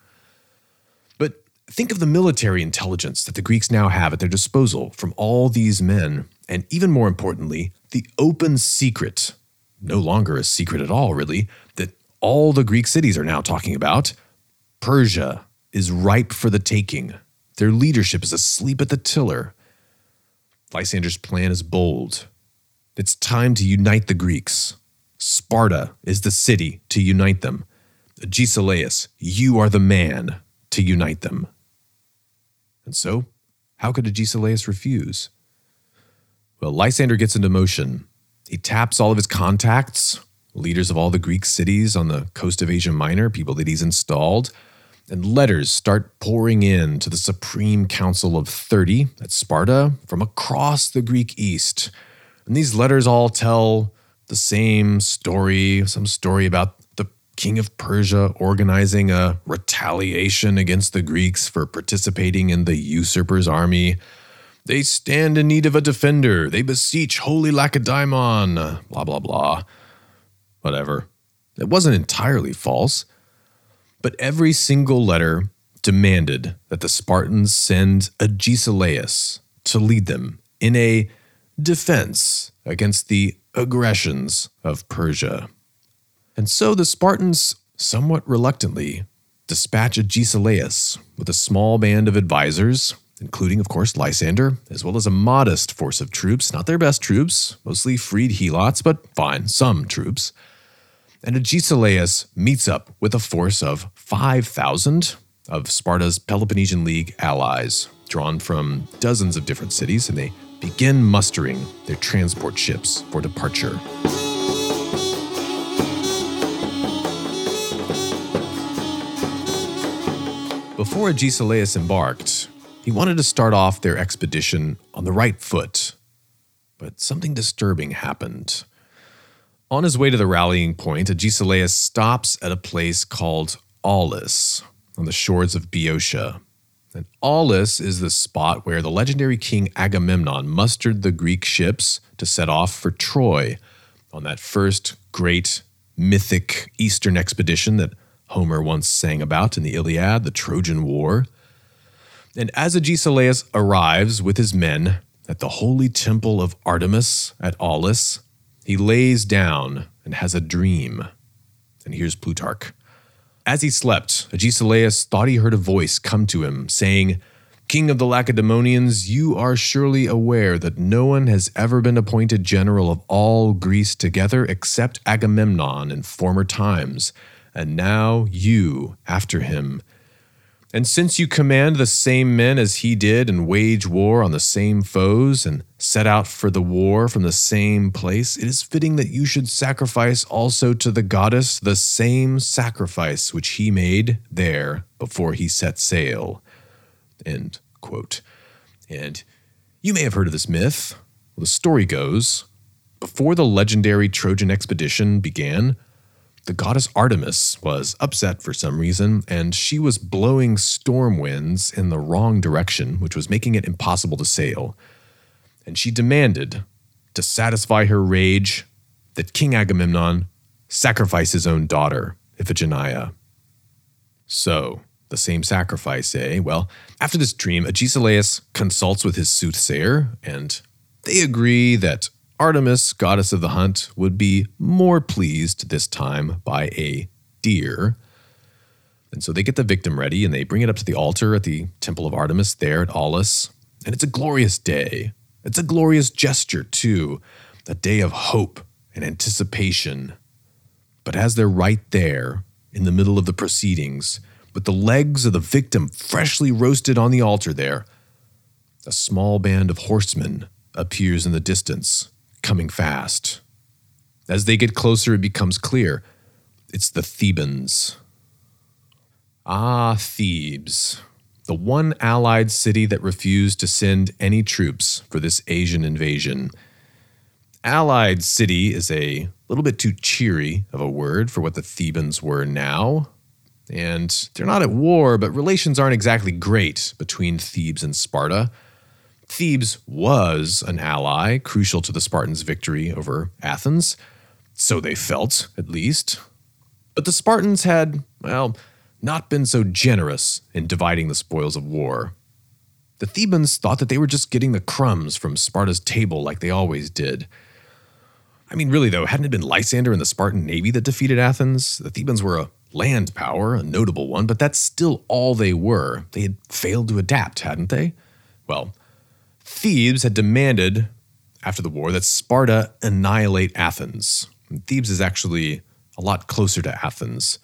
But think of the military intelligence that the Greeks now have at their disposal from all these men, and even more importantly, the open secret, no longer a secret at all really, that all the Greek cities are now talking about. Persia is ripe for the taking. Their leadership is asleep at the tiller. Lysander's plan is bold. It's time to unite the Greeks. Sparta is the city to unite them. Agesilaus, you are the man to unite them. And so, how could Agesilaus refuse? Well, Lysander gets into motion. He taps all of his contacts, leaders of all the Greek cities on the coast of Asia Minor, people that he's installed, and letters start pouring in to the Supreme Council of thirty at Sparta from across the Greek East. And these letters all tell the same story, some story about the king of Persia organizing a retaliation against the Greeks for participating in the usurper's army. They stand in need of a defender. They beseech holy Lacedaemon, blah, blah, blah. Whatever. It wasn't entirely false. But every single letter demanded that the Spartans send Agesilaus to lead them in a defense against the aggressions of Persia. And so the Spartans, somewhat reluctantly, dispatch Agesilaus with a small band of advisors, including, of course, Lysander, as well as a modest force of troops, not their best troops, mostly freed helots, but fine, some troops. And Agesilaus meets up with a force of five thousand of Sparta's Peloponnesian League allies, drawn from dozens of different cities, and they begin mustering their transport ships for departure. Before Agesilaus embarked, he wanted to start off their expedition on the right foot, but something disturbing happened. On his way to the rallying point, Agesilaus stops at a place called Aulis on the shores of Boeotia. And Aulis is the spot where the legendary king Agamemnon mustered the Greek ships to set off for Troy on that first great mythic Eastern expedition that Homer once sang about in the Iliad, the Trojan War. And as Agesilaus arrives with his men at the holy temple of Artemis at Aulis, he lays down and has a dream. And here's Plutarch. As he slept, Agesilaus thought he heard a voice come to him saying, "King of the Lacedaemonians, you are surely aware that no one has ever been appointed general of all Greece together except Agamemnon in former times, and now you after him. And since you command the same men as he did and wage war on the same foes and set out for the war from the same place, it is fitting that you should sacrifice also to the goddess the same sacrifice which he made there before he set sail." End quote. And you may have heard of this myth. Well, the story goes, before the legendary Trojan expedition began, the goddess Artemis was upset for some reason, and she was blowing storm winds in the wrong direction, which was making it impossible to sail. And she demanded, to satisfy her rage, that King Agamemnon sacrifice his own daughter, Iphigenia. So, the same sacrifice, eh? Well, after this dream, Agesilaus consults with his soothsayer, and they agree that Artemis, goddess of the hunt, would be more pleased this time by a deer. And so they get the victim ready and they bring it up to the altar at the temple of Artemis there at Aulis. And it's a glorious day. It's a glorious gesture too. A day of hope and anticipation. But as they're right there in the middle of the proceedings, with the legs of the victim freshly roasted on the altar there, a small band of horsemen appears in the distance, coming fast. As they get closer, it becomes clear. It's the Thebans. Ah, Thebes, the one allied city that refused to send any troops for this Asian invasion. Allied city is a little bit too cheery of a word for what the Thebans were now. And they're not at war, but relations aren't exactly great between Thebes and Sparta. Thebes was an ally, crucial to the Spartans' victory over Athens. So they felt, at least. But the Spartans had, well, not been so generous in dividing the spoils of war. The Thebans thought that they were just getting the crumbs from Sparta's table like they always did. I mean, really, though, hadn't it been Lysander and the Spartan navy that defeated Athens? The Thebans were a land power, a notable one, but that's still all they were. They had failed to adapt, hadn't they? Well, Thebes had demanded, after the war, that Sparta annihilate Athens. And Thebes is actually a lot closer to Athens.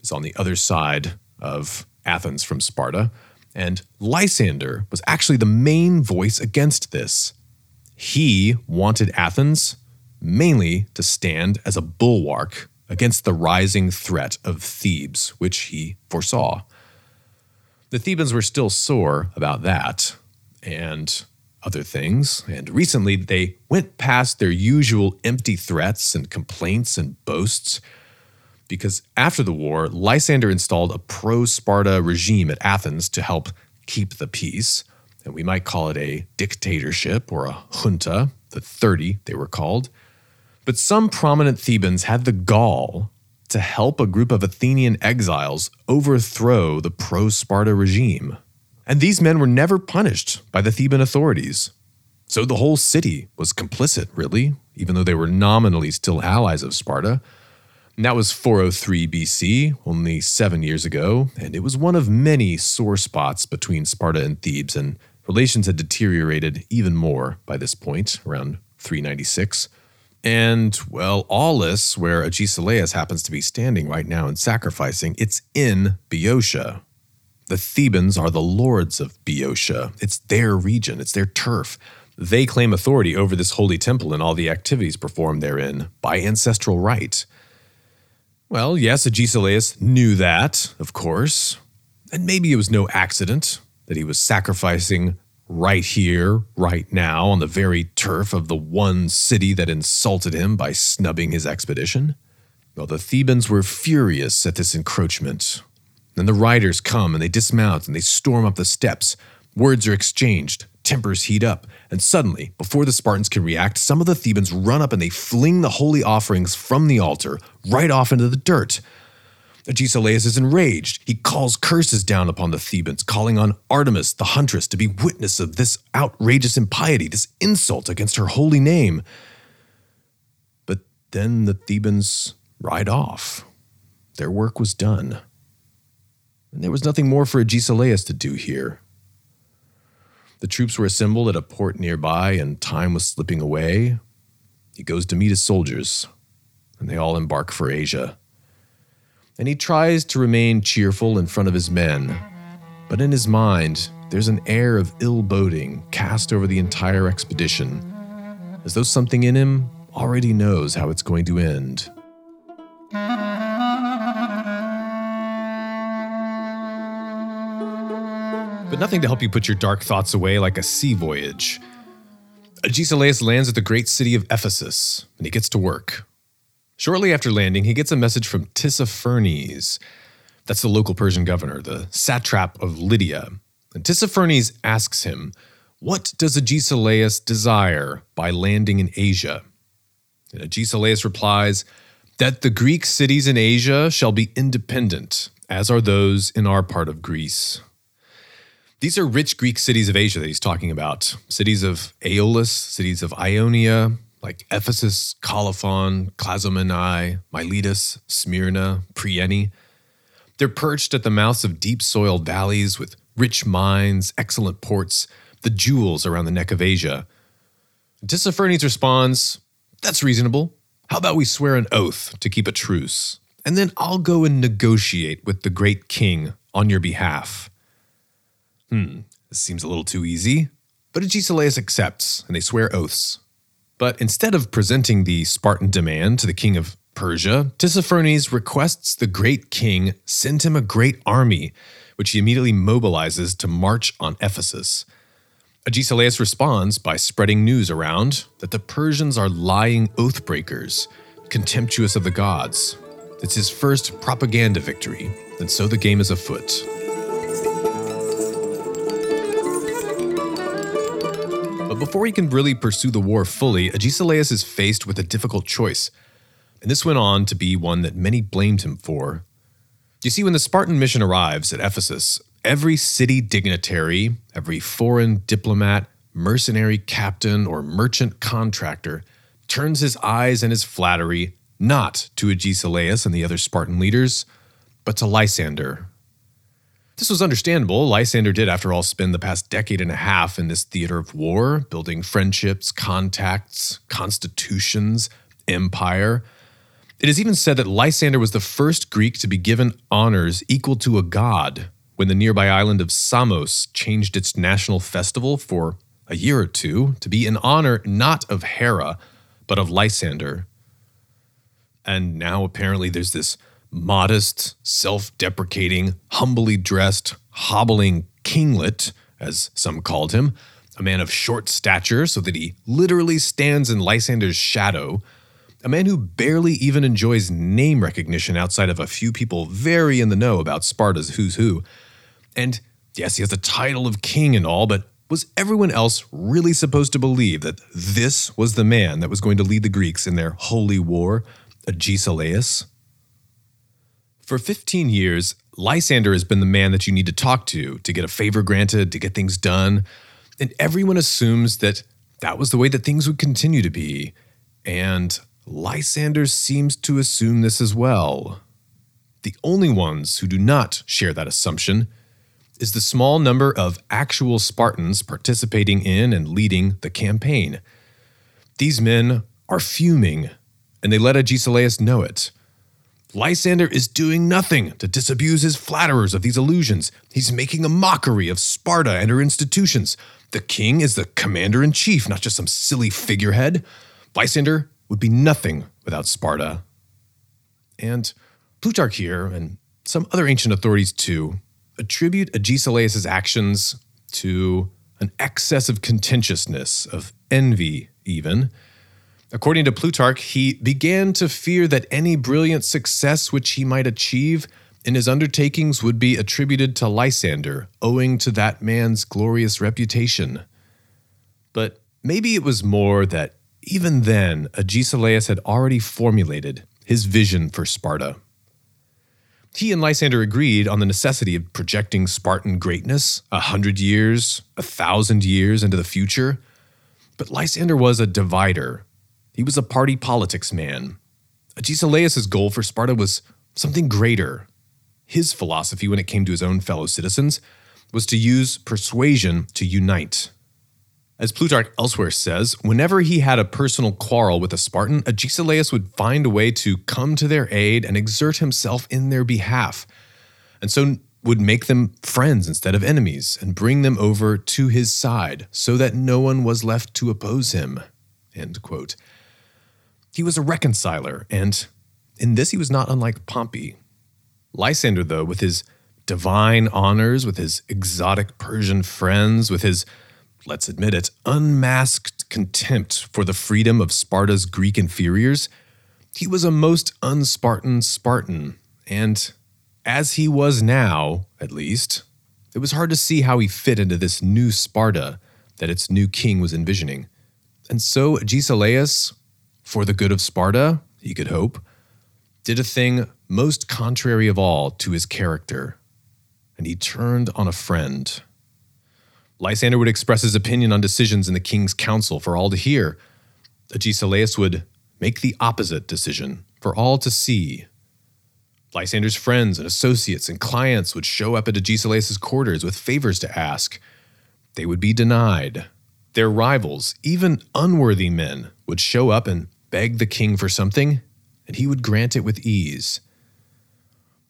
It's on the other side of Athens from Sparta. And Lysander was actually the main voice against this. He wanted Athens mainly to stand as a bulwark against the rising threat of Thebes, which he foresaw. The Thebans were still sore about that and other things, and recently they went past their usual empty threats and complaints and boasts, because after the war, Lysander installed a pro-Sparta regime at Athens to help keep the peace, and we might call it a dictatorship or a junta, the thirty they were called. But some prominent Thebans had the gall to help a group of Athenian exiles overthrow the pro-Sparta regime. And these men were never punished by the Theban authorities. So the whole city was complicit, really, even though they were nominally still allies of Sparta. And that was four oh three B C, only seven years ago, and it was one of many sore spots between Sparta and Thebes, and relations had deteriorated even more by this point, around three ninety-six. And, well, Aulis, where Agesilaus happens to be standing right now and sacrificing, it's in Boeotia. The Thebans are the lords of Boeotia. It's their region. It's their turf. They claim authority over this holy temple and all the activities performed therein by ancestral right. Well, yes, Agesilaus knew that, of course. And maybe it was no accident that he was sacrificing right here, right now, on the very turf of the one city that insulted him by snubbing his expedition. Well, the Thebans were furious at this encroachment. Then the riders come and they dismount and they storm up the steps. Words are exchanged, tempers heat up, and suddenly, before the Spartans can react, some of the Thebans run up and they fling the holy offerings from the altar right off into the dirt. Agesilaus is enraged. He calls curses down upon the Thebans, calling on Artemis, the huntress, to be witness of this outrageous impiety, this insult against her holy name. But then the Thebans ride off. Their work was done. And there was nothing more for Agesilaus to do here. The troops were assembled at a port nearby, and time was slipping away. He goes to meet his soldiers, and they all embark for Asia. And he tries to remain cheerful in front of his men, but in his mind, there's an air of ill boding cast over the entire expedition, as though something in him already knows how it's going to end. But nothing to help you put your dark thoughts away like a sea voyage. Agesilaus lands at the great city of Ephesus, and he gets to work. Shortly after landing, he gets a message from Tissaphernes. That's the local Persian governor, the satrap of Lydia. And Tissaphernes asks him, what does Agesilaus desire by landing in Asia? And Agesilaus replies, that the Greek cities in Asia shall be independent, as are those in our part of Greece. These are rich Greek cities of Asia that he's talking about. Cities of Aulis, cities of Ionia, like Ephesus, Colophon, Clazomenae, Miletus, Smyrna, Priene. They're perched at the mouths of deep-soiled valleys with rich mines, excellent ports, the jewels around the neck of Asia. Tissaphernes responds, that's reasonable. How about we swear an oath to keep a truce? And then I'll go and negotiate with the great king on your behalf. Hmm, this seems a little too easy. But Agesilaus accepts, and they swear oaths. But instead of presenting the Spartan demand to the king of Persia, Tissaphernes requests the great king send him a great army, which he immediately mobilizes to march on Ephesus. Agesilaus responds by spreading news around that the Persians are lying oath-breakers, contemptuous of the gods. It's his first propaganda victory, and so the game is afoot. But before he can really pursue the war fully, Agesilaus is faced with a difficult choice, and this went on to be one that many blamed him for. You see, when the Spartan mission arrives at Ephesus, every city dignitary, every foreign diplomat, mercenary captain, or merchant contractor turns his eyes and his flattery not to Agesilaus and the other Spartan leaders, but to Lysander. This was understandable. Lysander did, after all, spend the past decade and a half in this theater of war, building friendships, contacts, constitutions, empire. It is even said that Lysander was the first Greek to be given honors equal to a god when the nearby island of Samos changed its national festival for a year or two to be in honor not of Hera, but of Lysander. And now apparently there's this modest, self-deprecating, humbly dressed, hobbling kinglet, as some called him, a man of short stature so that he literally stands in Lysander's shadow, a man who barely even enjoys name recognition outside of a few people very in the know about Sparta's who's who. And yes, he has the title of king and all, but was everyone else really supposed to believe that this was the man that was going to lead the Greeks in their holy war, Agesilaus? For fifteen years, Lysander has been the man that you need to talk to to get a favor granted, to get things done, and everyone assumes that that was the way that things would continue to be. And Lysander seems to assume this as well. The only ones who do not share that assumption is the small number of actual Spartans participating in and leading the campaign. These men are fuming, and they let Agesilaus know it. Lysander is doing nothing to disabuse his flatterers of these illusions. He's making a mockery of Sparta and her institutions. The king is the commander-in-chief, not just some silly figurehead. Lysander would be nothing without Sparta. And Plutarch here, and some other ancient authorities too, attribute Agesilaus' actions to an excess of contentiousness, of envy even. According to Plutarch, he began to fear that any brilliant success which he might achieve in his undertakings would be attributed to Lysander, owing to that man's glorious reputation. But maybe it was more that even then, Agesilaus had already formulated his vision for Sparta. He and Lysander agreed on the necessity of projecting Spartan greatness a hundred years, a thousand years into the future. But Lysander was a divider. He was a party politics man. Agesilaus' goal for Sparta was something greater. His philosophy when it came to his own fellow citizens was to use persuasion to unite. As Plutarch elsewhere says, whenever he had a personal quarrel with a Spartan, Agesilaus would find a way to come to their aid and exert himself in their behalf, and so would make them friends instead of enemies and bring them over to his side so that no one was left to oppose him. End quote. He was a reconciler, and in this he was not unlike Pompey. Lysander, though, with his divine honors, with his exotic Persian friends, with his, let's admit it, unmasked contempt for the freedom of Sparta's Greek inferiors, he was a most un-Spartan Spartan, and as he was now, at least, it was hard to see how he fit into this new Sparta that its new king was envisioning. And so Agesilaus, for the good of Sparta, he could hope, did a thing most contrary of all to his character, and he turned on a friend. Lysander would express his opinion on decisions in the king's council for all to hear. Agesilaus would make the opposite decision for all to see. Lysander's friends and associates and clients would show up at Agesilaus' quarters with favors to ask. They would be denied. Their rivals, even unworthy men, would show up and beg the king for something, and he would grant it with ease.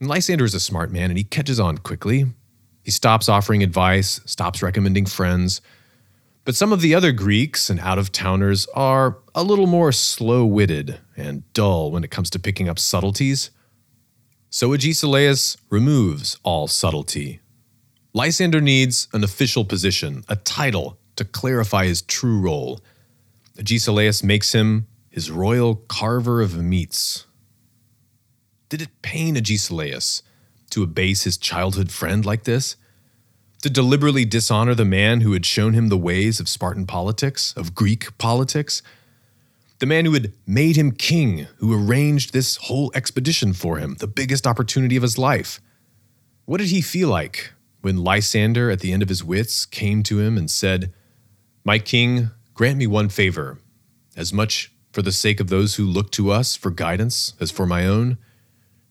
And Lysander is a smart man, and he catches on quickly. He stops offering advice, stops recommending friends. But some of the other Greeks and out-of-towners are a little more slow-witted and dull when it comes to picking up subtleties. So Agesilaus removes all subtlety. Lysander needs an official position, a title, to clarify his true role. Agesilaus makes him his royal carver of meats. Did it pain Agesilaus to abase his childhood friend like this? To deliberately dishonor the man who had shown him the ways of Spartan politics, of Greek politics? The man who had made him king, who arranged this whole expedition for him, the biggest opportunity of his life? What did he feel like when Lysander, at the end of his wits, came to him and said, "My king, grant me one favor, as much for the sake of those who look to us for guidance as for my own?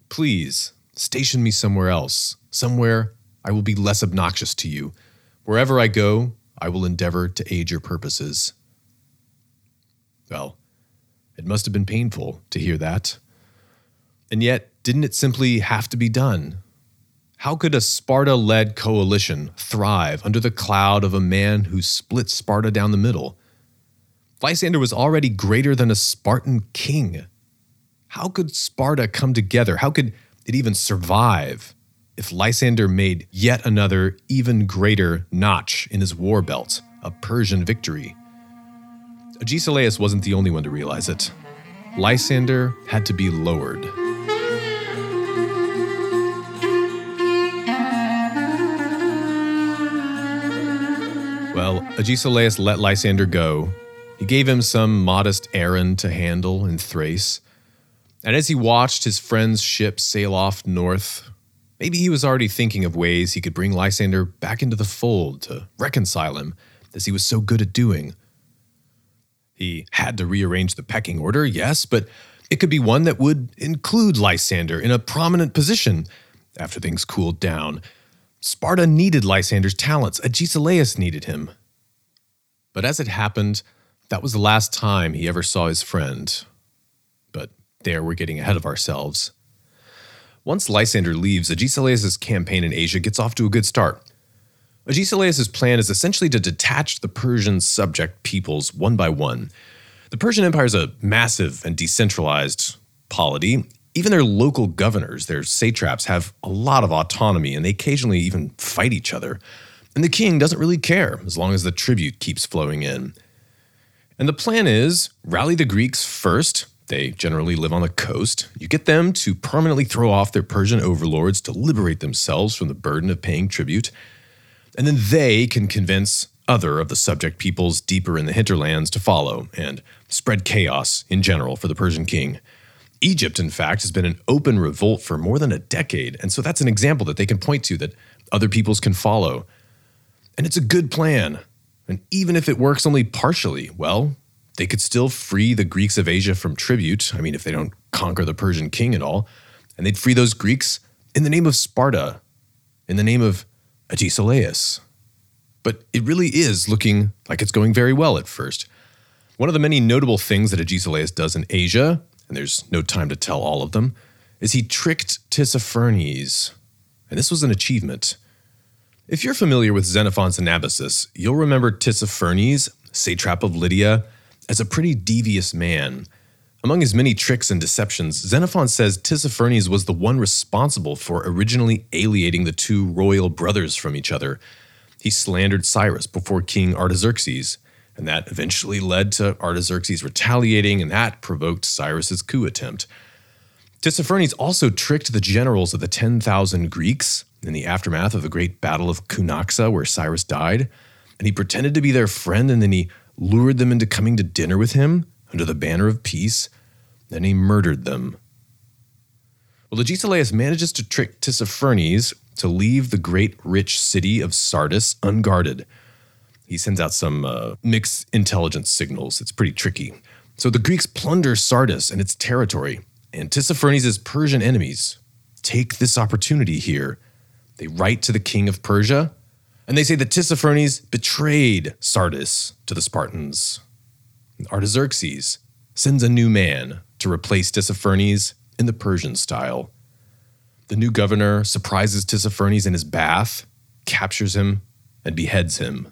Please, station me somewhere else, somewhere I will be less obnoxious to you. Wherever I go, I will endeavor to aid your purposes." Well, it must have been painful to hear that. And yet, didn't it simply have to be done? How could a Sparta-led coalition thrive under the cloud of a man who split Sparta down the middle? Lysander was already greater than a Spartan king. How could Sparta come together? How could it even survive if Lysander made yet another, even greater notch in his war belt, a Persian victory? Agesilaus wasn't the only one to realize it. Lysander had to be lowered. Well, Agesilaus let Lysander go. He gave him some modest errand to handle in Thrace. And as he watched his friend's ship sail off north, maybe he was already thinking of ways he could bring Lysander back into the fold to reconcile him, as he was so good at doing. He had to rearrange the pecking order, yes, but it could be one that would include Lysander in a prominent position after things cooled down. Sparta needed Lysander's talents. Agesilaus needed him. But as it happened, that was the last time he ever saw his friend. But there, we're getting ahead of ourselves. Once Lysander leaves, Agesilaus' campaign in Asia gets off to a good start. Agesilaus' plan is essentially to detach the Persian subject peoples one by one. The Persian Empire is a massive and decentralized polity. Even their local governors, their satraps, have a lot of autonomy, and they occasionally even fight each other. And the king doesn't really care, as long as the tribute keeps flowing in. And the plan is, rally the Greeks first. They generally live on the coast. You get them to permanently throw off their Persian overlords to liberate themselves from the burden of paying tribute. And then they can convince other of the subject peoples deeper in the hinterlands to follow and spread chaos in general for the Persian king. Egypt, in fact, has been an open revolt for more than a decade, and so that's an example that they can point to that other peoples can follow. And it's a good plan. And even if it works only partially, well, they could still free the Greeks of Asia from tribute. I mean, if they don't conquer the Persian king and all. And they'd free those Greeks in the name of Sparta, in the name of Agesilaus. But it really is looking like it's going very well at first. One of the many notable things that Agesilaus does in Asia, and there's no time to tell all of them, is he tricked Tissaphernes. And this was an achievement. If you're familiar with Xenophon's Anabasis, you'll remember Tissaphernes, satrap of Lydia, as a pretty devious man. Among his many tricks and deceptions, Xenophon says Tissaphernes was the one responsible for originally alienating the two royal brothers from each other. He slandered Cyrus before King Artaxerxes, and that eventually led to Artaxerxes retaliating, and that provoked Cyrus's coup attempt. Tissaphernes also tricked the generals of the ten thousand Greeks in the aftermath of the great battle of Cunaxa, where Cyrus died, and he pretended to be their friend, and then he lured them into coming to dinner with him under the banner of peace, then he murdered them. Well, Agesilaus manages to trick Tissaphernes to leave the great rich city of Sardis unguarded. He sends out some uh, mixed intelligence signals. It's pretty tricky. So the Greeks plunder Sardis and its territory, and Tissaphernes' Persian enemies take this opportunity here. They write to the king of Persia, and they say that Tissaphernes betrayed Sardis to the Spartans. Artaxerxes sends a new man to replace Tissaphernes in the Persian style. The new governor surprises Tissaphernes in his bath, captures him, and beheads him.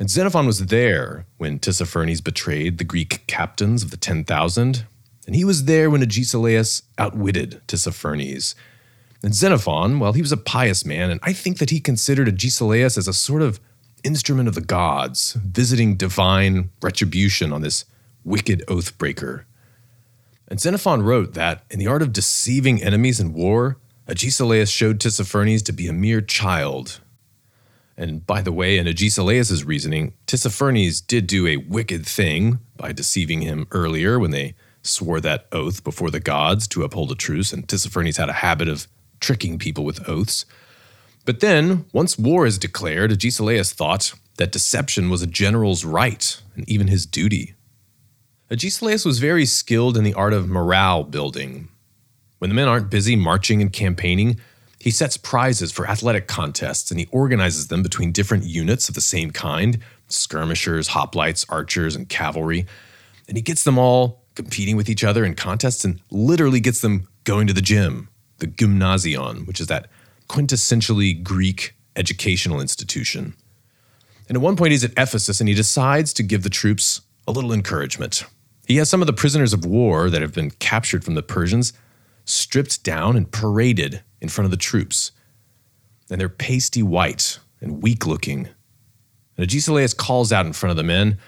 And Xenophon was there when Tissaphernes betrayed the Greek captains of the ten thousand, and he was there when Agesilaus outwitted Tissaphernes. And Xenophon, well, he was a pious man, and I think that he considered Agesilaus as a sort of instrument of the gods, visiting divine retribution on this wicked oath-breaker. And Xenophon wrote that, in the art of deceiving enemies in war, Agesilaus showed Tissaphernes to be a mere child. And by the way, in Agesilaus' reasoning, Tissaphernes did do a wicked thing by deceiving him earlier when they swore that oath before the gods to uphold a truce, and Tissaphernes had a habit of tricking people with oaths. But then, once war is declared, Agesilaus thought that deception was a general's right and even his duty. Agesilaus was very skilled in the art of morale building. When the men aren't busy marching and campaigning, he sets prizes for athletic contests, and he organizes them between different units of the same kind, skirmishers, hoplites, archers, and cavalry. And he gets them all competing with each other in contests and literally gets them going to the gym, the gymnasion, which is that quintessentially Greek educational institution. And at one point he's at Ephesus and he decides to give the troops a little encouragement. He has some of the prisoners of war that have been captured from the Persians stripped down and paraded in front of the troops. And they're pasty white and weak-looking. And Agesilaus calls out in front of the men,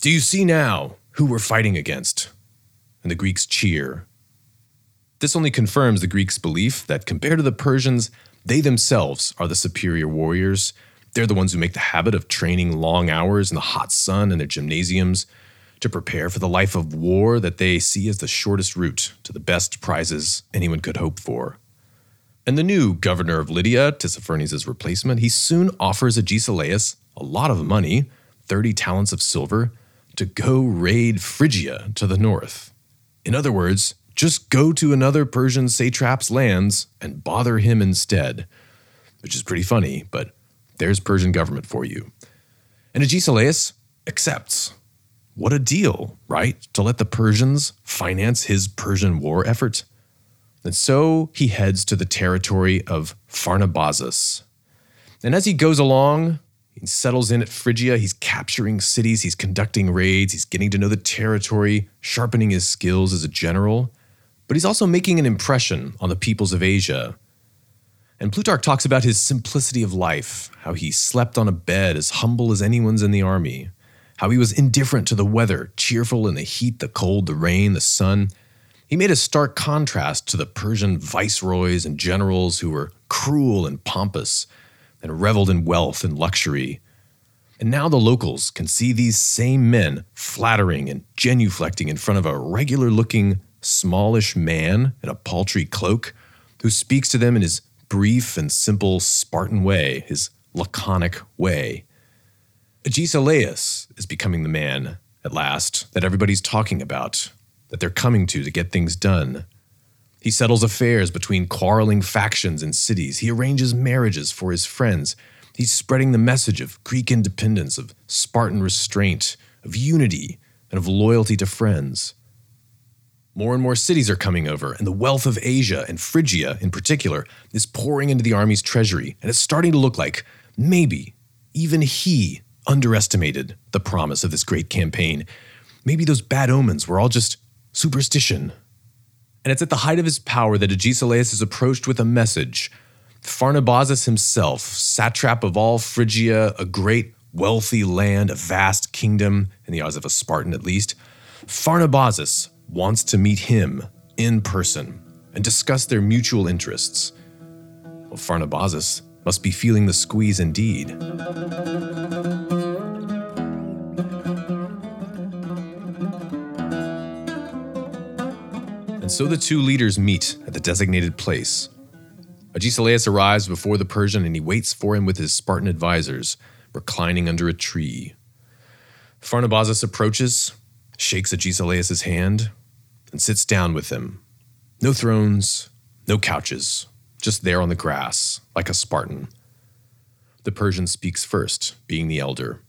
"Do you see now who we're fighting against?" And the Greeks cheer. This only confirms the Greeks' belief that compared to the Persians, they themselves are the superior warriors. They're the ones who make the habit of training long hours in the hot sun in their gymnasiums to prepare for the life of war that they see as the shortest route to the best prizes anyone could hope for. And the new governor of Lydia, Tissaphernes' replacement, he soon offers Agesilaus a lot of money, thirty talents of silver, to go raid Phrygia to the north. In other words, just go to another Persian satrap's lands and bother him instead. Which is pretty funny, but there's Persian government for you. And Agesilaus accepts. What a deal, right? To let the Persians finance his Persian war effort. And so he heads to the territory of Pharnabazus. And as he goes along, he settles in at Phrygia. He's capturing cities. He's conducting raids. He's getting to know the territory, sharpening his skills as a general. But he's also making an impression on the peoples of Asia. And Plutarch talks about his simplicity of life, how he slept on a bed as humble as anyone's in the army, how he was indifferent to the weather, cheerful in the heat, the cold, the rain, the sun. He made a stark contrast to the Persian viceroys and generals who were cruel and pompous and reveled in wealth and luxury. And now the locals can see these same men flattering and genuflecting in front of a regular-looking, smallish man in a paltry cloak who speaks to them in his brief and simple Spartan way, his laconic way. Agesilaus is becoming the man, at last, that everybody's talking about, that they're coming to to get things done. He settles affairs between quarreling factions in cities. He arranges marriages for his friends. He's spreading the message of Greek independence, of Spartan restraint, of unity, and of loyalty to friends. More and more cities are coming over, and the wealth of Asia, and Phrygia in particular, is pouring into the army's treasury, and it's starting to look like maybe even he underestimated the promise of this great campaign. Maybe those bad omens were all just superstition. And it's at the height of his power that Agesilaus is approached with a message. Pharnabazus himself, satrap of all Phrygia, a great wealthy land, a vast kingdom, in the eyes of a Spartan at least, Pharnabazus wants to meet him in person and discuss their mutual interests. Well, Pharnabazus must be feeling the squeeze indeed. And so the two leaders meet at the designated place. Agesilaus arrives before the Persian and he waits for him with his Spartan advisors, reclining under a tree. Pharnabazus approaches, shakes Agesilaus' hand, and sits down with him. No thrones, no couches, just there on the grass, like a Spartan. The Persian speaks first, being the elder.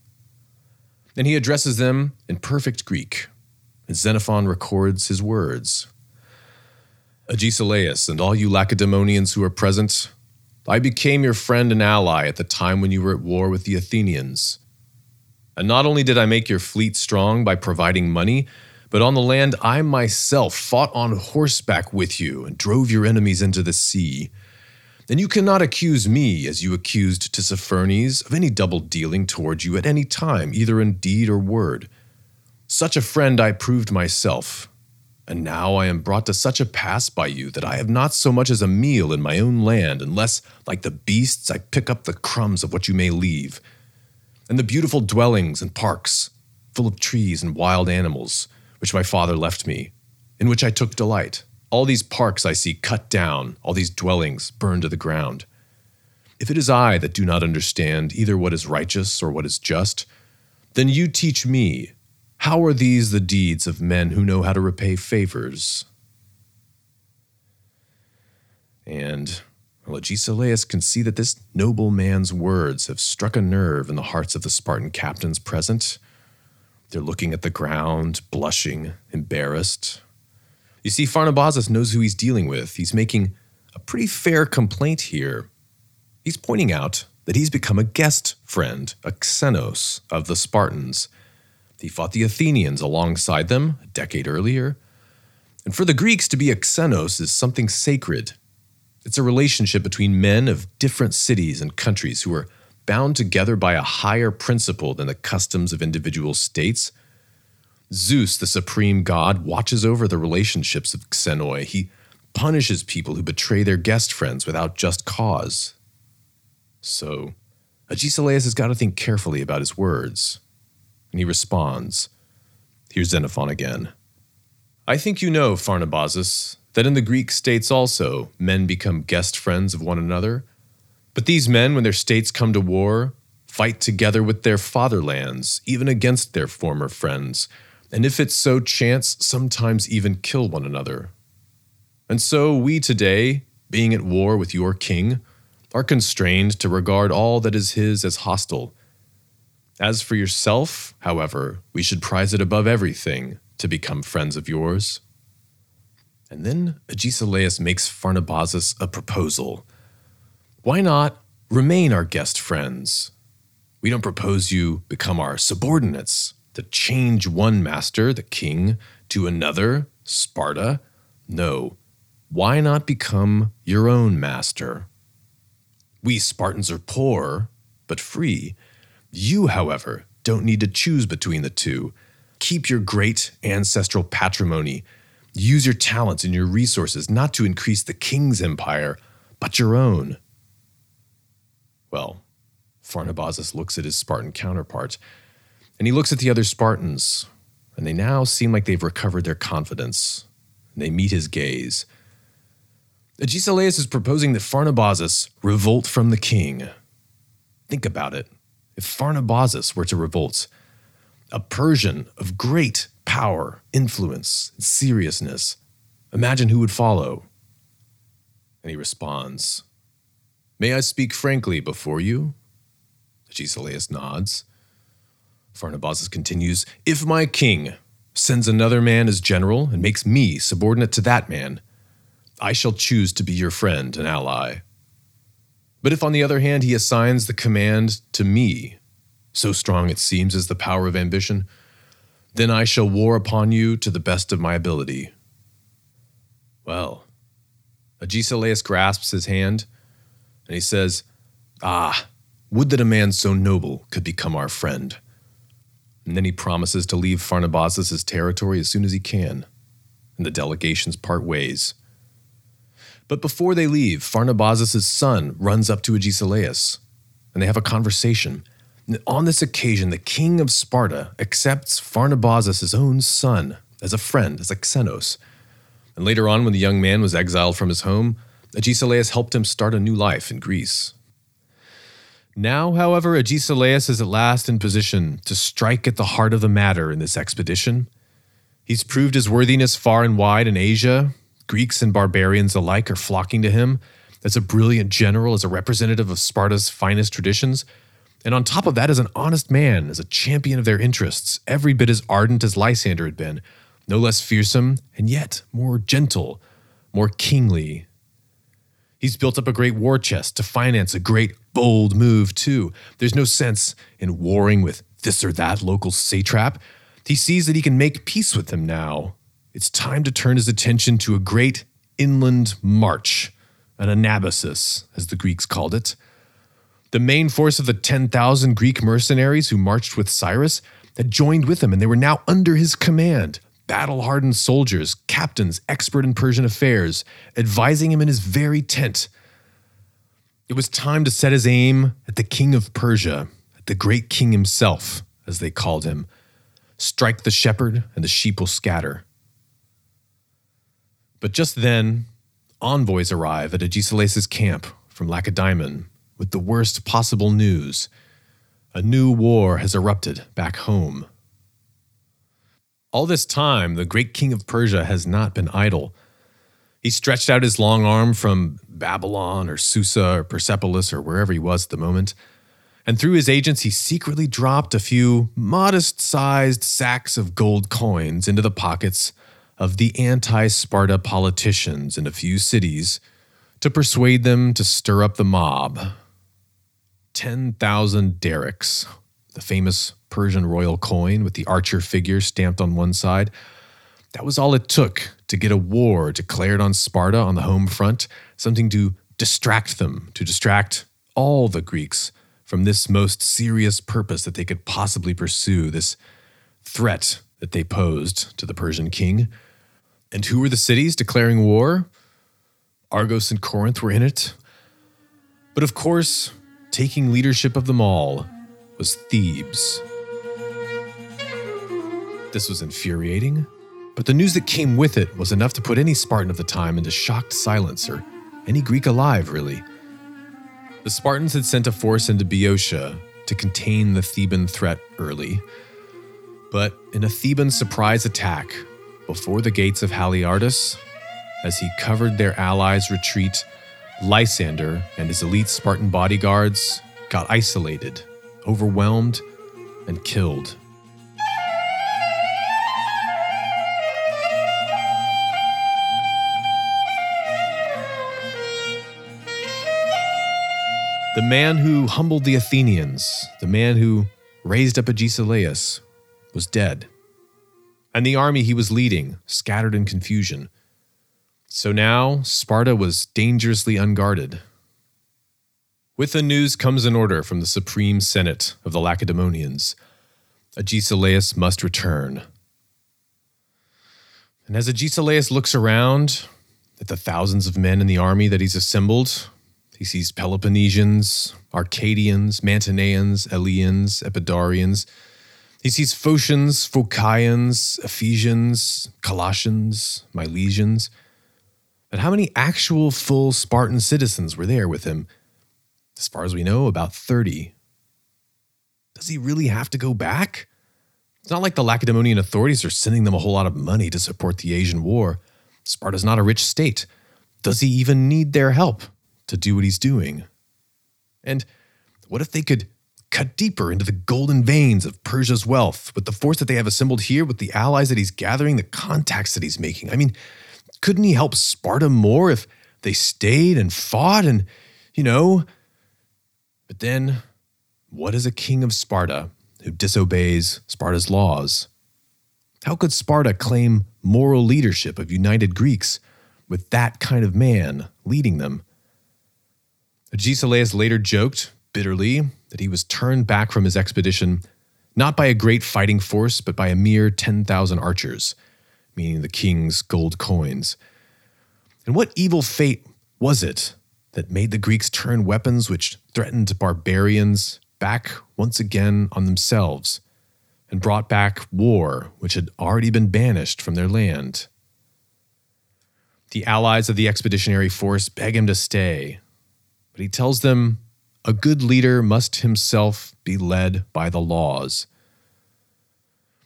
Then he addresses them in perfect Greek, and Xenophon records his words. "Agesilaus and all you Lacedaemonians who are present, I became your friend and ally at the time when you were at war with the Athenians. And not only did I make your fleet strong by providing money, but on the land I myself fought on horseback with you and drove your enemies into the sea. And you cannot accuse me, as you accused Tissaphernes, of any double-dealing toward you at any time, either in deed or word. Such a friend I proved myself. And now I am brought to such a pass by you that I have not so much as a meal in my own land, unless, like the beasts, I pick up the crumbs of what you may leave. And the beautiful dwellings and parks, full of trees and wild animals, which my father left me, in which I took delight. All these parks I see cut down, all these dwellings burned to the ground. If it is I that do not understand either what is righteous or what is just, then you teach me. How are these the deeds of men who know how to repay favors?" And well, Agesilaus can see that this noble man's words have struck a nerve in the hearts of the Spartan captains present. They're looking at the ground, blushing, embarrassed. You see, Pharnabazus knows who he's dealing with. He's making a pretty fair complaint here. He's pointing out that he's become a guest friend, a xenos of the Spartans. He fought the Athenians alongside them a decade earlier. And for the Greeks, to be a xenos is something sacred. It's a relationship between men of different cities and countries who are bound together by a higher principle than the customs of individual states. Zeus, the supreme god, watches over the relationships of xenoi. He punishes people who betray their guest friends without just cause. So, Agesilaus has got to think carefully about his words. And he responds. Here's Xenophon again. I think you know, Pharnabazus, that in the Greek states also, men become guest friends of one another. But these men, when their states come to war, fight together with their fatherlands, even against their former friends, and if it so chance, sometimes even kill one another. And so we today, being at war with your king, are constrained to regard all that is his as hostile. As for yourself, however, we should prize it above everything to become friends of yours. And then Agesilaus makes Pharnabazus a proposal. Why not remain our guest friends? We don't propose you become our subordinates, to change one master, the king, to another, Sparta. No, why not become your own master? We Spartans are poor, but free. You, however, don't need to choose between the two. Keep your great ancestral patrimony. Use your talents and your resources not to increase the king's empire, but your own. Well, Pharnabazus looks at his Spartan counterpart, and he looks at the other Spartans, and they now seem like they've recovered their confidence. And they meet his gaze. Agesilaus is proposing that Pharnabazus revolt from the king. Think about it. If Pharnabazus were to revolt, a Persian of great power, influence, and seriousness, imagine who would follow. And he responds, May I speak frankly before you? Agesilaus nods. Pharnabazus continues, If my king sends another man as general and makes me subordinate to that man, I shall choose to be your friend and ally. But if, on the other hand, he assigns the command to me, so strong it seems is the power of ambition, then I shall war upon you to the best of my ability. Well, Agesilaus grasps his hand, and he says, Ah, would that a man so noble could become our friend. And then he promises to leave Pharnabazus' territory as soon as he can, and the delegations part ways. But before they leave, Pharnabazus' son runs up to Agesilaus, and they have a conversation. And on this occasion, the king of Sparta accepts Pharnabazus' own son as a friend, as a xenos. And later on, when the young man was exiled from his home, Agesilaus helped him start a new life in Greece. Now, however, Agesilaus is at last in position to strike at the heart of the matter in this expedition. He's proved his worthiness far and wide in Asia. Greeks and barbarians alike are flocking to him as a brilliant general, as a representative of Sparta's finest traditions. And on top of that, as an honest man, as a champion of their interests, every bit as ardent as Lysander had been, no less fearsome, and yet more gentle, more kingly. He's built up a great war chest to finance a great, bold move, too. There's no sense in warring with this or that local satrap. He sees that he can make peace with them now. It's time to turn his attention to a great inland march, an Anabasis, as the Greeks called it. The main force of the ten thousand Greek mercenaries who marched with Cyrus had joined with him, and they were now under his command. Battle-hardened soldiers, captains, expert in Persian affairs, advising him in his very tent. It was time to set his aim at the king of Persia, at the great king himself, as they called him. Strike the shepherd, and the sheep will scatter. But just then, envoys arrive at Agesilaus' camp from Lacedaemon with the worst possible news. A new war has erupted back home. All this time, the great king of Persia has not been idle. He stretched out his long arm from Babylon or Susa or Persepolis or wherever he was at the moment, and through his agents he secretly dropped a few modest-sized sacks of gold coins into the pockets of the anti-Sparta politicians in a few cities to persuade them to stir up the mob. ten thousand derricks, the famous Persian royal coin with the archer figure stamped on one side. That was all it took to get a war declared on Sparta on the home front, something to distract them, to distract all the Greeks from this most serious purpose that they could possibly pursue, this threat that they posed to the Persian king. And who were the cities declaring war? Argos and Corinth were in it. But of course, taking leadership of them all was Thebes. This was infuriating, but the news that came with it was enough to put any Spartan of the time into shocked silence, or any Greek alive, really. The Spartans had sent a force into Boeotia to contain the Theban threat early, but in a Theban surprise attack before the gates of Haliartus, as he covered their allies' retreat, Lysander and his elite Spartan bodyguards got isolated, overwhelmed, and killed. The man who humbled the Athenians, the man who raised up Agesilaus, was dead. And the army he was leading scattered in confusion. So now, Sparta was dangerously unguarded. With the news comes an order from the Supreme Senate of the Lacedaemonians. Agesilaus must return. And as Agesilaus looks around at the thousands of men in the army that he's assembled, he sees Peloponnesians, Arcadians, Mantineans, Eleans, Epidaurians. He sees Phocians, Phocians, Ephesians, Colossians, Milesians. But how many actual full Spartan citizens were there with him? As far as we know, about thirty. Does he really have to go back? It's not like the Lacedaemonian authorities are sending them a whole lot of money to support the Asian war. Sparta's not a rich state. Does he even need their help to do what he's doing? And what if they could cut deeper into the golden veins of Persia's wealth with the force that they have assembled here, with the allies that he's gathering, the contacts that he's making? I mean, couldn't he help Sparta more if they stayed and fought and, you know? But then, what is a king of Sparta who disobeys Sparta's laws? How could Sparta claim moral leadership of united Greeks with that kind of man leading them? Agesilaus later joked, bitterly, that he was turned back from his expedition not by a great fighting force, but by a mere ten thousand archers, meaning the king's gold coins. And what evil fate was it that made the Greeks turn weapons which threatened barbarians back once again on themselves, and brought back war which had already been banished from their land? The allies of the expeditionary force beg him to stay, but he tells them a good leader must himself be led by the laws.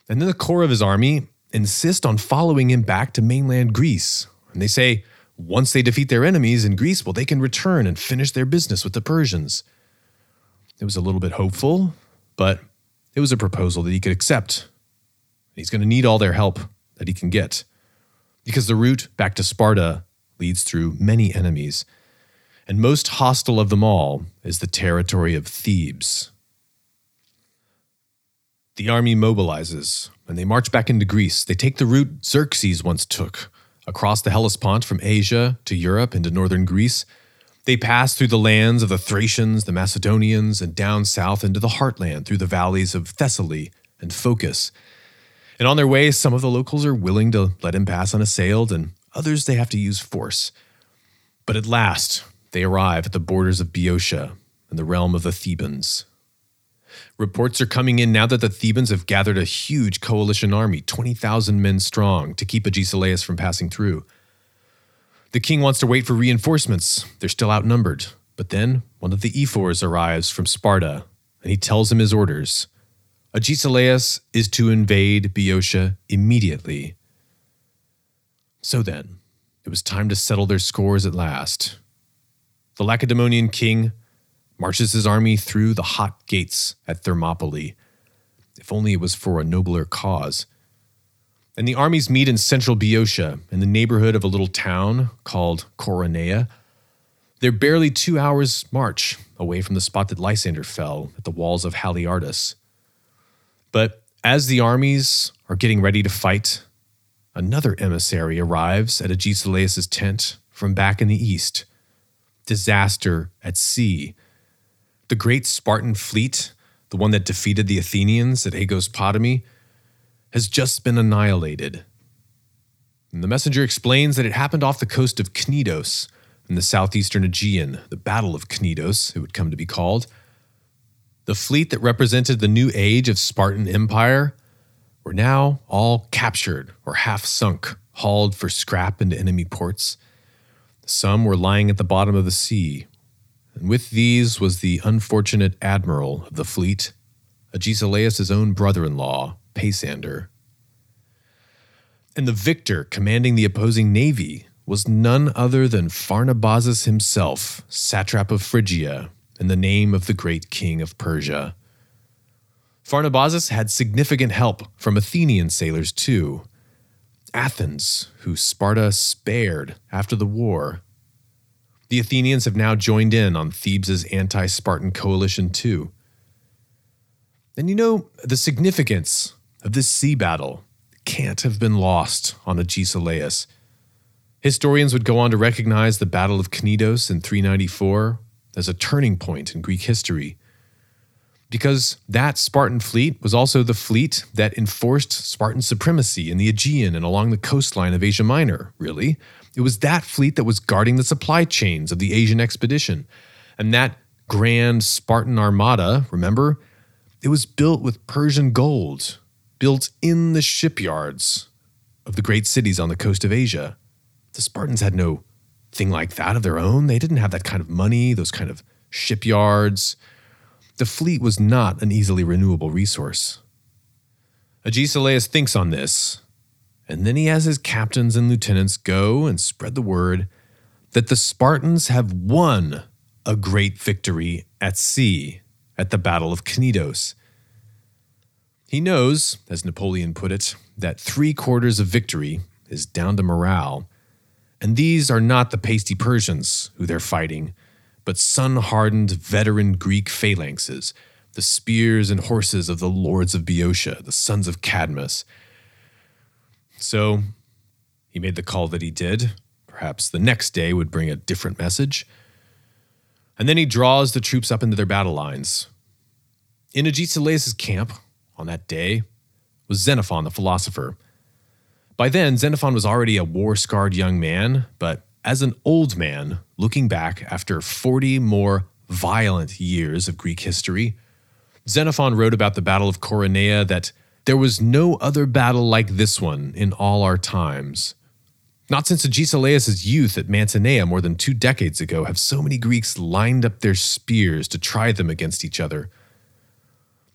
And then the core of his army insist on following him back to mainland Greece. And they say, once they defeat their enemies in Greece, well, they can return and finish their business with the Persians. It was a little bit hopeful, but it was a proposal that he could accept. He's going to need all their help that he can get, because the route back to Sparta leads through many enemies. And most hostile of them all is the territory of Thebes. The army mobilizes, and they march back into Greece. They take the route Xerxes once took, across the Hellespont from Asia to Europe and to northern Greece. They pass through the lands of the Thracians, the Macedonians, and down south into the heartland, through the valleys of Thessaly and Phocis. And on their way, some of the locals are willing to let him pass unassailed, and others they have to use force. But at last, they arrive at the borders of Boeotia and the realm of the Thebans. Reports are coming in now that the Thebans have gathered a huge coalition army, twenty thousand men strong, to keep Agesilaus from passing through. The king wants to wait for reinforcements. They're still outnumbered. But then one of the ephors arrives from Sparta, and he tells him his orders. Agesilaus is to invade Boeotia immediately. So then, it was time to settle their scores at last. The Lacedaemonian king marches his army through the hot gates at Thermopylae. If only it was for a nobler cause. And the armies meet in central Boeotia, in the neighborhood of a little town called Coronea. They're barely two hours' march away from the spot that Lysander fell at the walls of Haliartus. But as the armies are getting ready to fight, another emissary arrives at Agesilaus' tent from back in the east. Disaster at sea. The great Spartan fleet, the one that defeated the Athenians at Aegospotami, has just been annihilated. And the messenger explains that it happened off the coast of Cnidos, in the southeastern Aegean, the Battle of Cnidos, it would come to be called. The fleet that represented the new age of Spartan empire were now all captured or half sunk, hauled for scrap into enemy ports. Some were lying at the bottom of the sea, and with these was the unfortunate admiral of the fleet, Agesilaus' own brother-in-law, Paysander. And the victor commanding the opposing navy was none other than Pharnabazus himself, satrap of Phrygia, in the name of the great king of Persia. Pharnabazus had significant help from Athenian sailors too. Athens, who Sparta spared after the war. The Athenians have now joined in on Thebes' anti-Spartan coalition too. And you know, the significance of this sea battle can't have been lost on Agesilaus. Historians would go on to recognize the Battle of Cnidos in three ninety-four as a turning point in Greek history, because that Spartan fleet was also the fleet that enforced Spartan supremacy in the Aegean and along the coastline of Asia Minor, really. It was that fleet that was guarding the supply chains of the Asian expedition. And that grand Spartan armada, remember, it was built with Persian gold, built in the shipyards of the great cities on the coast of Asia. The Spartans had no thing like that of their own. They didn't have that kind of money, those kind of shipyards. The fleet was not an easily renewable resource. Agesilaus thinks on this, and then he has his captains and lieutenants go and spread the word that the Spartans have won a great victory at sea at the Battle of Cnidos. He knows, as Napoleon put it, that three quarters of victory is down to morale, and these are not the pasty Persians who they're fighting, but sun-hardened veteran Greek phalanxes, the spears and horses of the lords of Boeotia, the sons of Cadmus. So he made the call that he did. Perhaps the next day would bring a different message. And then he draws the troops up into their battle lines. In Agesilaus' camp on that day was Xenophon the philosopher. By then, Xenophon was already a war-scarred young man, but as an old man, looking back after forty more violent years of Greek history, Xenophon wrote about the Battle of Coronea that there was no other battle like this one in all our times. Not since Agesilaus' youth at Mantinea more than two decades ago have so many Greeks lined up their spears to try them against each other.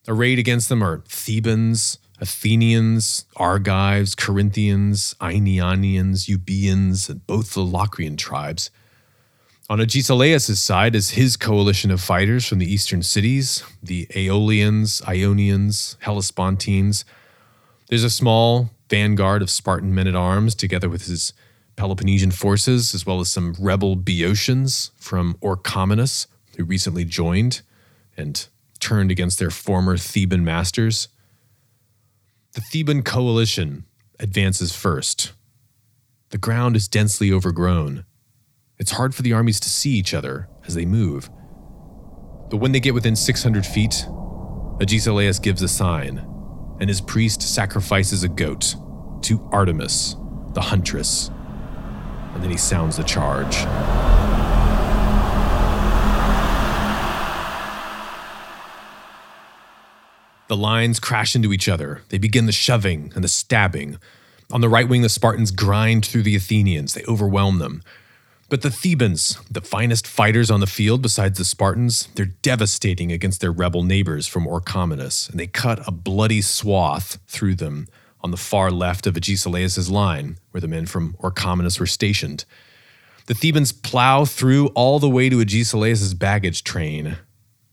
Arrayed against them are Thebans, Athenians, Argives, Corinthians, Ioanians, Euboeans, and both the Locrian tribes. On Agesilaus' side is his coalition of fighters from the eastern cities, the Aeolians, Ionians, Hellespontines. There's a small vanguard of Spartan men-at-arms together with his Peloponnesian forces, as well as some rebel Boeotians from Orchomenus, who recently joined and turned against their former Theban masters. The Theban coalition advances first. The ground is densely overgrown. It's hard for the armies to see each other as they move. But when they get within six hundred feet, Agesilaus gives a sign, and his priest sacrifices a goat to Artemis, the huntress. And then he sounds the charge. The lines crash into each other. They begin the shoving and the stabbing. On the right wing, the Spartans grind through the Athenians. They overwhelm them. But the Thebans, the finest fighters on the field besides the Spartans, they're devastating against their rebel neighbors from Orchomenus, and they cut a bloody swath through them on the far left of Agesilaus' line, where the men from Orchomenus were stationed. The Thebans plow through all the way to Agesilaus' baggage train,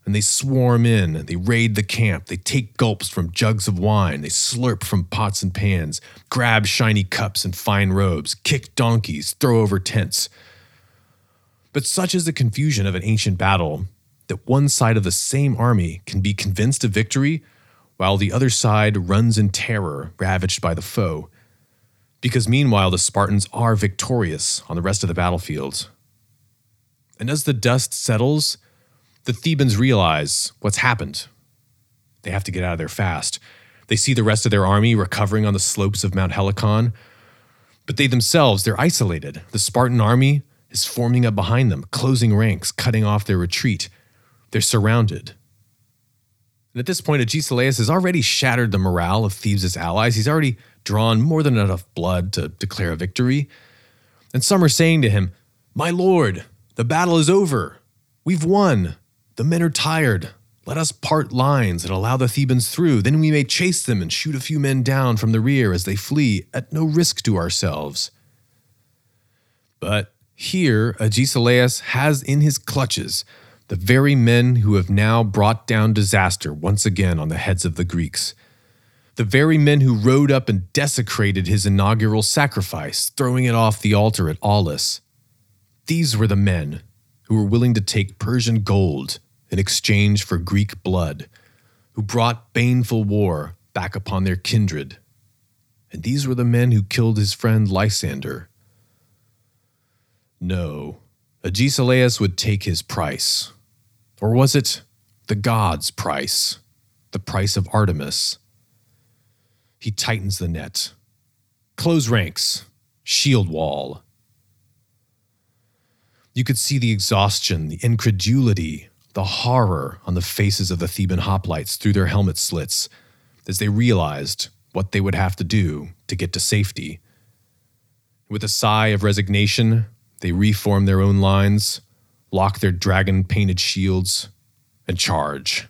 and they swarm in, they raid the camp, they take gulps from jugs of wine, they slurp from pots and pans, grab shiny cups and fine robes, kick donkeys, throw over tents. But such is the confusion of an ancient battle that one side of the same army can be convinced of victory while the other side runs in terror, ravaged by the foe. Because meanwhile the Spartans are victorious on the rest of the battlefield. And as the dust settles, the Thebans realize what's happened. They have to get out of there fast. They see the rest of their army recovering on the slopes of Mount Helicon, but they themselves, they're isolated. The Spartan army is forming up behind them, closing ranks, cutting off their retreat. They're surrounded. And at this point, Agesilaus has already shattered the morale of Thebes' allies. He's already drawn more than enough blood to declare a victory. And some are saying to him, "My lord, the battle is over. We've won. The men are tired. Let us part lines and allow the Thebans through. Then we may chase them and shoot a few men down from the rear as they flee, at no risk to ourselves." But here, Agesilaus has in his clutches the very men who have now brought down disaster once again on the heads of the Greeks. The very men who rode up and desecrated his inaugural sacrifice, throwing it off the altar at Aulis. These were the men who were willing to take Persian gold in exchange for Greek blood, who brought baneful war back upon their kindred. And these were the men who killed his friend Lysander. No, Agesilaus would take his price. Or was it the god's price, the price of Artemis? He tightens the net. Close ranks, shield wall. You could see the exhaustion, the incredulity, the horror on the faces of the Theban hoplites through their helmet slits as they realized what they would have to do to get to safety. With a sigh of resignation, they reform their own lines, lock their dragon-painted shields, and charge.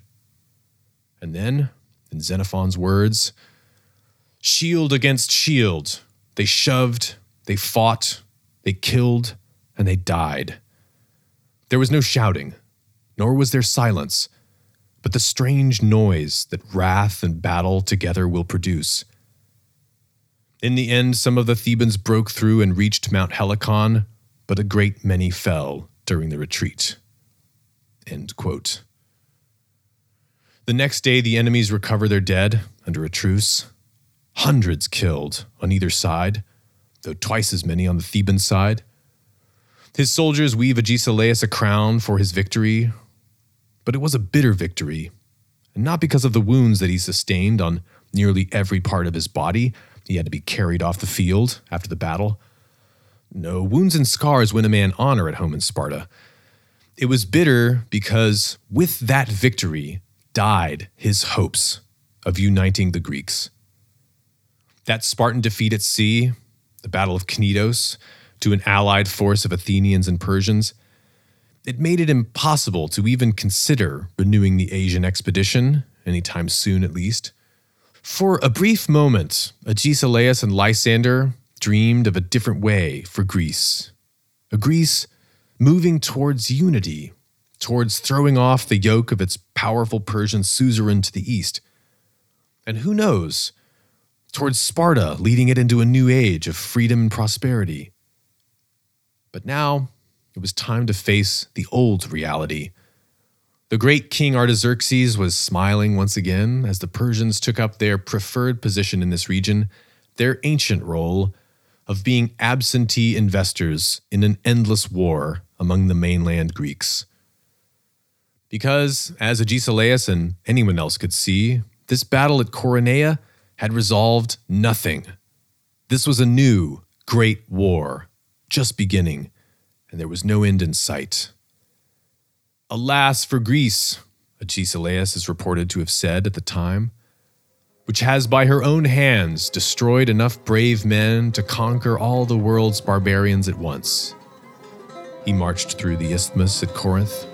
And then, in Xenophon's words, shield against shield, they shoved, they fought, they killed, and they died. There was no shouting, nor was there silence, but the strange noise that wrath and battle together will produce. In the end, some of the Thebans broke through and reached Mount Helicon, but a great many fell during the retreat. End quote. The next day, the enemies recover their dead under a truce. Hundreds killed on either side, though twice as many on the Theban side. His soldiers weave Agesilaus a crown for his victory, but it was a bitter victory, and not because of the wounds that he sustained on nearly every part of his body. He had to be carried off the field after the battle. No, wounds and scars win a man honor at home in Sparta. It was bitter because with that victory died his hopes of uniting the Greeks. That Spartan defeat at sea, the Battle of Cnidos, to an allied force of Athenians and Persians, it made it impossible to even consider renewing the Asian expedition, anytime soon at least. For a brief moment, Agesilaus and Lysander dreamed of a different way for Greece, a Greece moving towards unity, towards throwing off the yoke of its powerful Persian suzerain to the east, and who knows, towards Sparta leading it into a new age of freedom and prosperity. But now it was time to face the old reality. The great king Artaxerxes was smiling once again as the Persians took up their preferred position in this region, their ancient role of being absentee investors in an endless war among the mainland Greeks. Because, as Agesilaus and anyone else could see, this battle at Coronea had resolved nothing. This was a new great war, just beginning, and there was no end in sight. "Alas for Greece," Agesilaus is reported to have said at the time, "which has by her own hands destroyed enough brave men to conquer all the world's barbarians at once." He marched through the isthmus at Corinth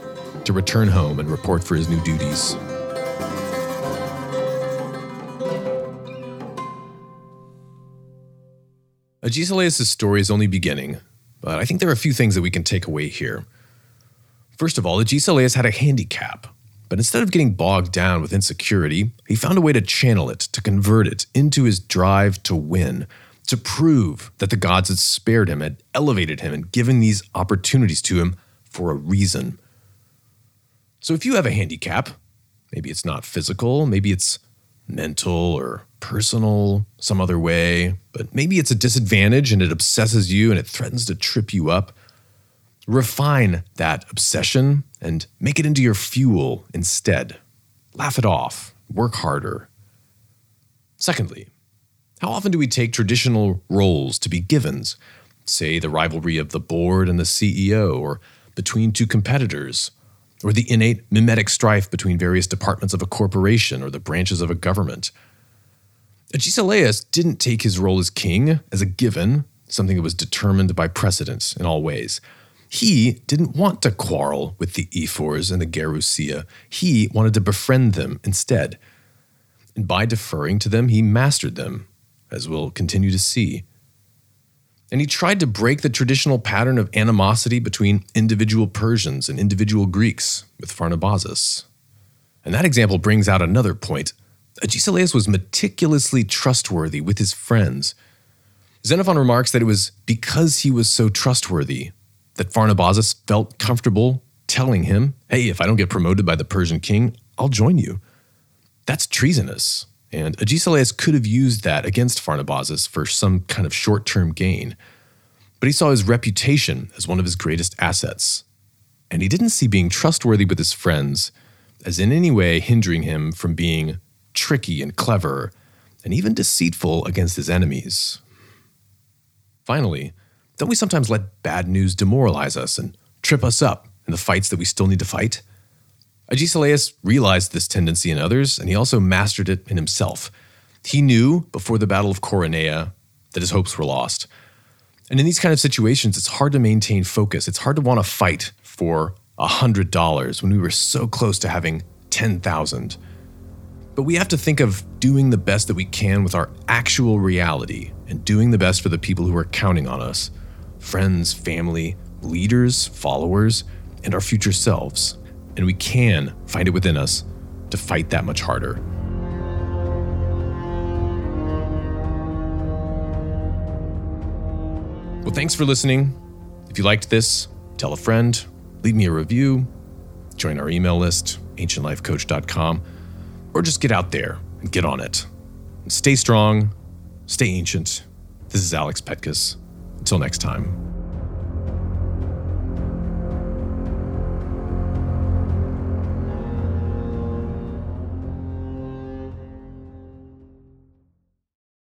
to return home and report for his new duties. Agesilaus' story is only beginning, but I think there are a few things that we can take away here. First of all, Agesilaus had a handicap. But instead of getting bogged down with insecurity, he found a way to channel it, to convert it into his drive to win, to prove that the gods had spared him, had elevated him, and given these opportunities to him for a reason. So if you have a handicap, maybe it's not physical, maybe it's mental or personal, some other way, but maybe it's a disadvantage and it obsesses you and it threatens to trip you up. Refine that obsession and make it into your fuel instead. Laugh it off. Work harder. Secondly, how often do we take traditional roles to be givens? Say the rivalry of the board and the C E O, or between two competitors, or the innate mimetic strife between various departments of a corporation or the branches of a government. Agesilaus didn't take his role as king as a given, something that was determined by precedence in all ways. He didn't want to quarrel with the Ephors and the Gerousia. He wanted to befriend them instead. And by deferring to them, he mastered them, as we'll continue to see. And he tried to break the traditional pattern of animosity between individual Persians and individual Greeks with Pharnabazus. And that example brings out another point. Agesilaus was meticulously trustworthy with his friends. Xenophon remarks that it was because he was so trustworthy that Pharnabazus felt comfortable telling him, hey, if I don't get promoted by the Persian king, I'll join you. That's treasonous. And Agesilaus could have used that against Pharnabazus for some kind of short-term gain. But he saw his reputation as one of his greatest assets. And he didn't see being trustworthy with his friends as in any way hindering him from being tricky and clever and even deceitful against his enemies. Finally, don't we sometimes let bad news demoralize us and trip us up in the fights that we still need to fight? Agesilaus realized this tendency in others, and he also mastered it in himself. He knew before the Battle of Coronea that his hopes were lost. And in these kind of situations, it's hard to maintain focus. It's hard to want to fight for one hundred dollars when we were so close to having ten thousand dollars. But we have to think of doing the best that we can with our actual reality and doing the best for the people who are counting on us. Friends, family, leaders, followers, and our future selves. And we can find it within us to fight that much harder. Well, thanks for listening. If you liked this, tell a friend, leave me a review, join our email list, ancient life coach dot com, or just get out there and get on it. And stay strong, stay ancient. This is Alex Petkus. Until next time.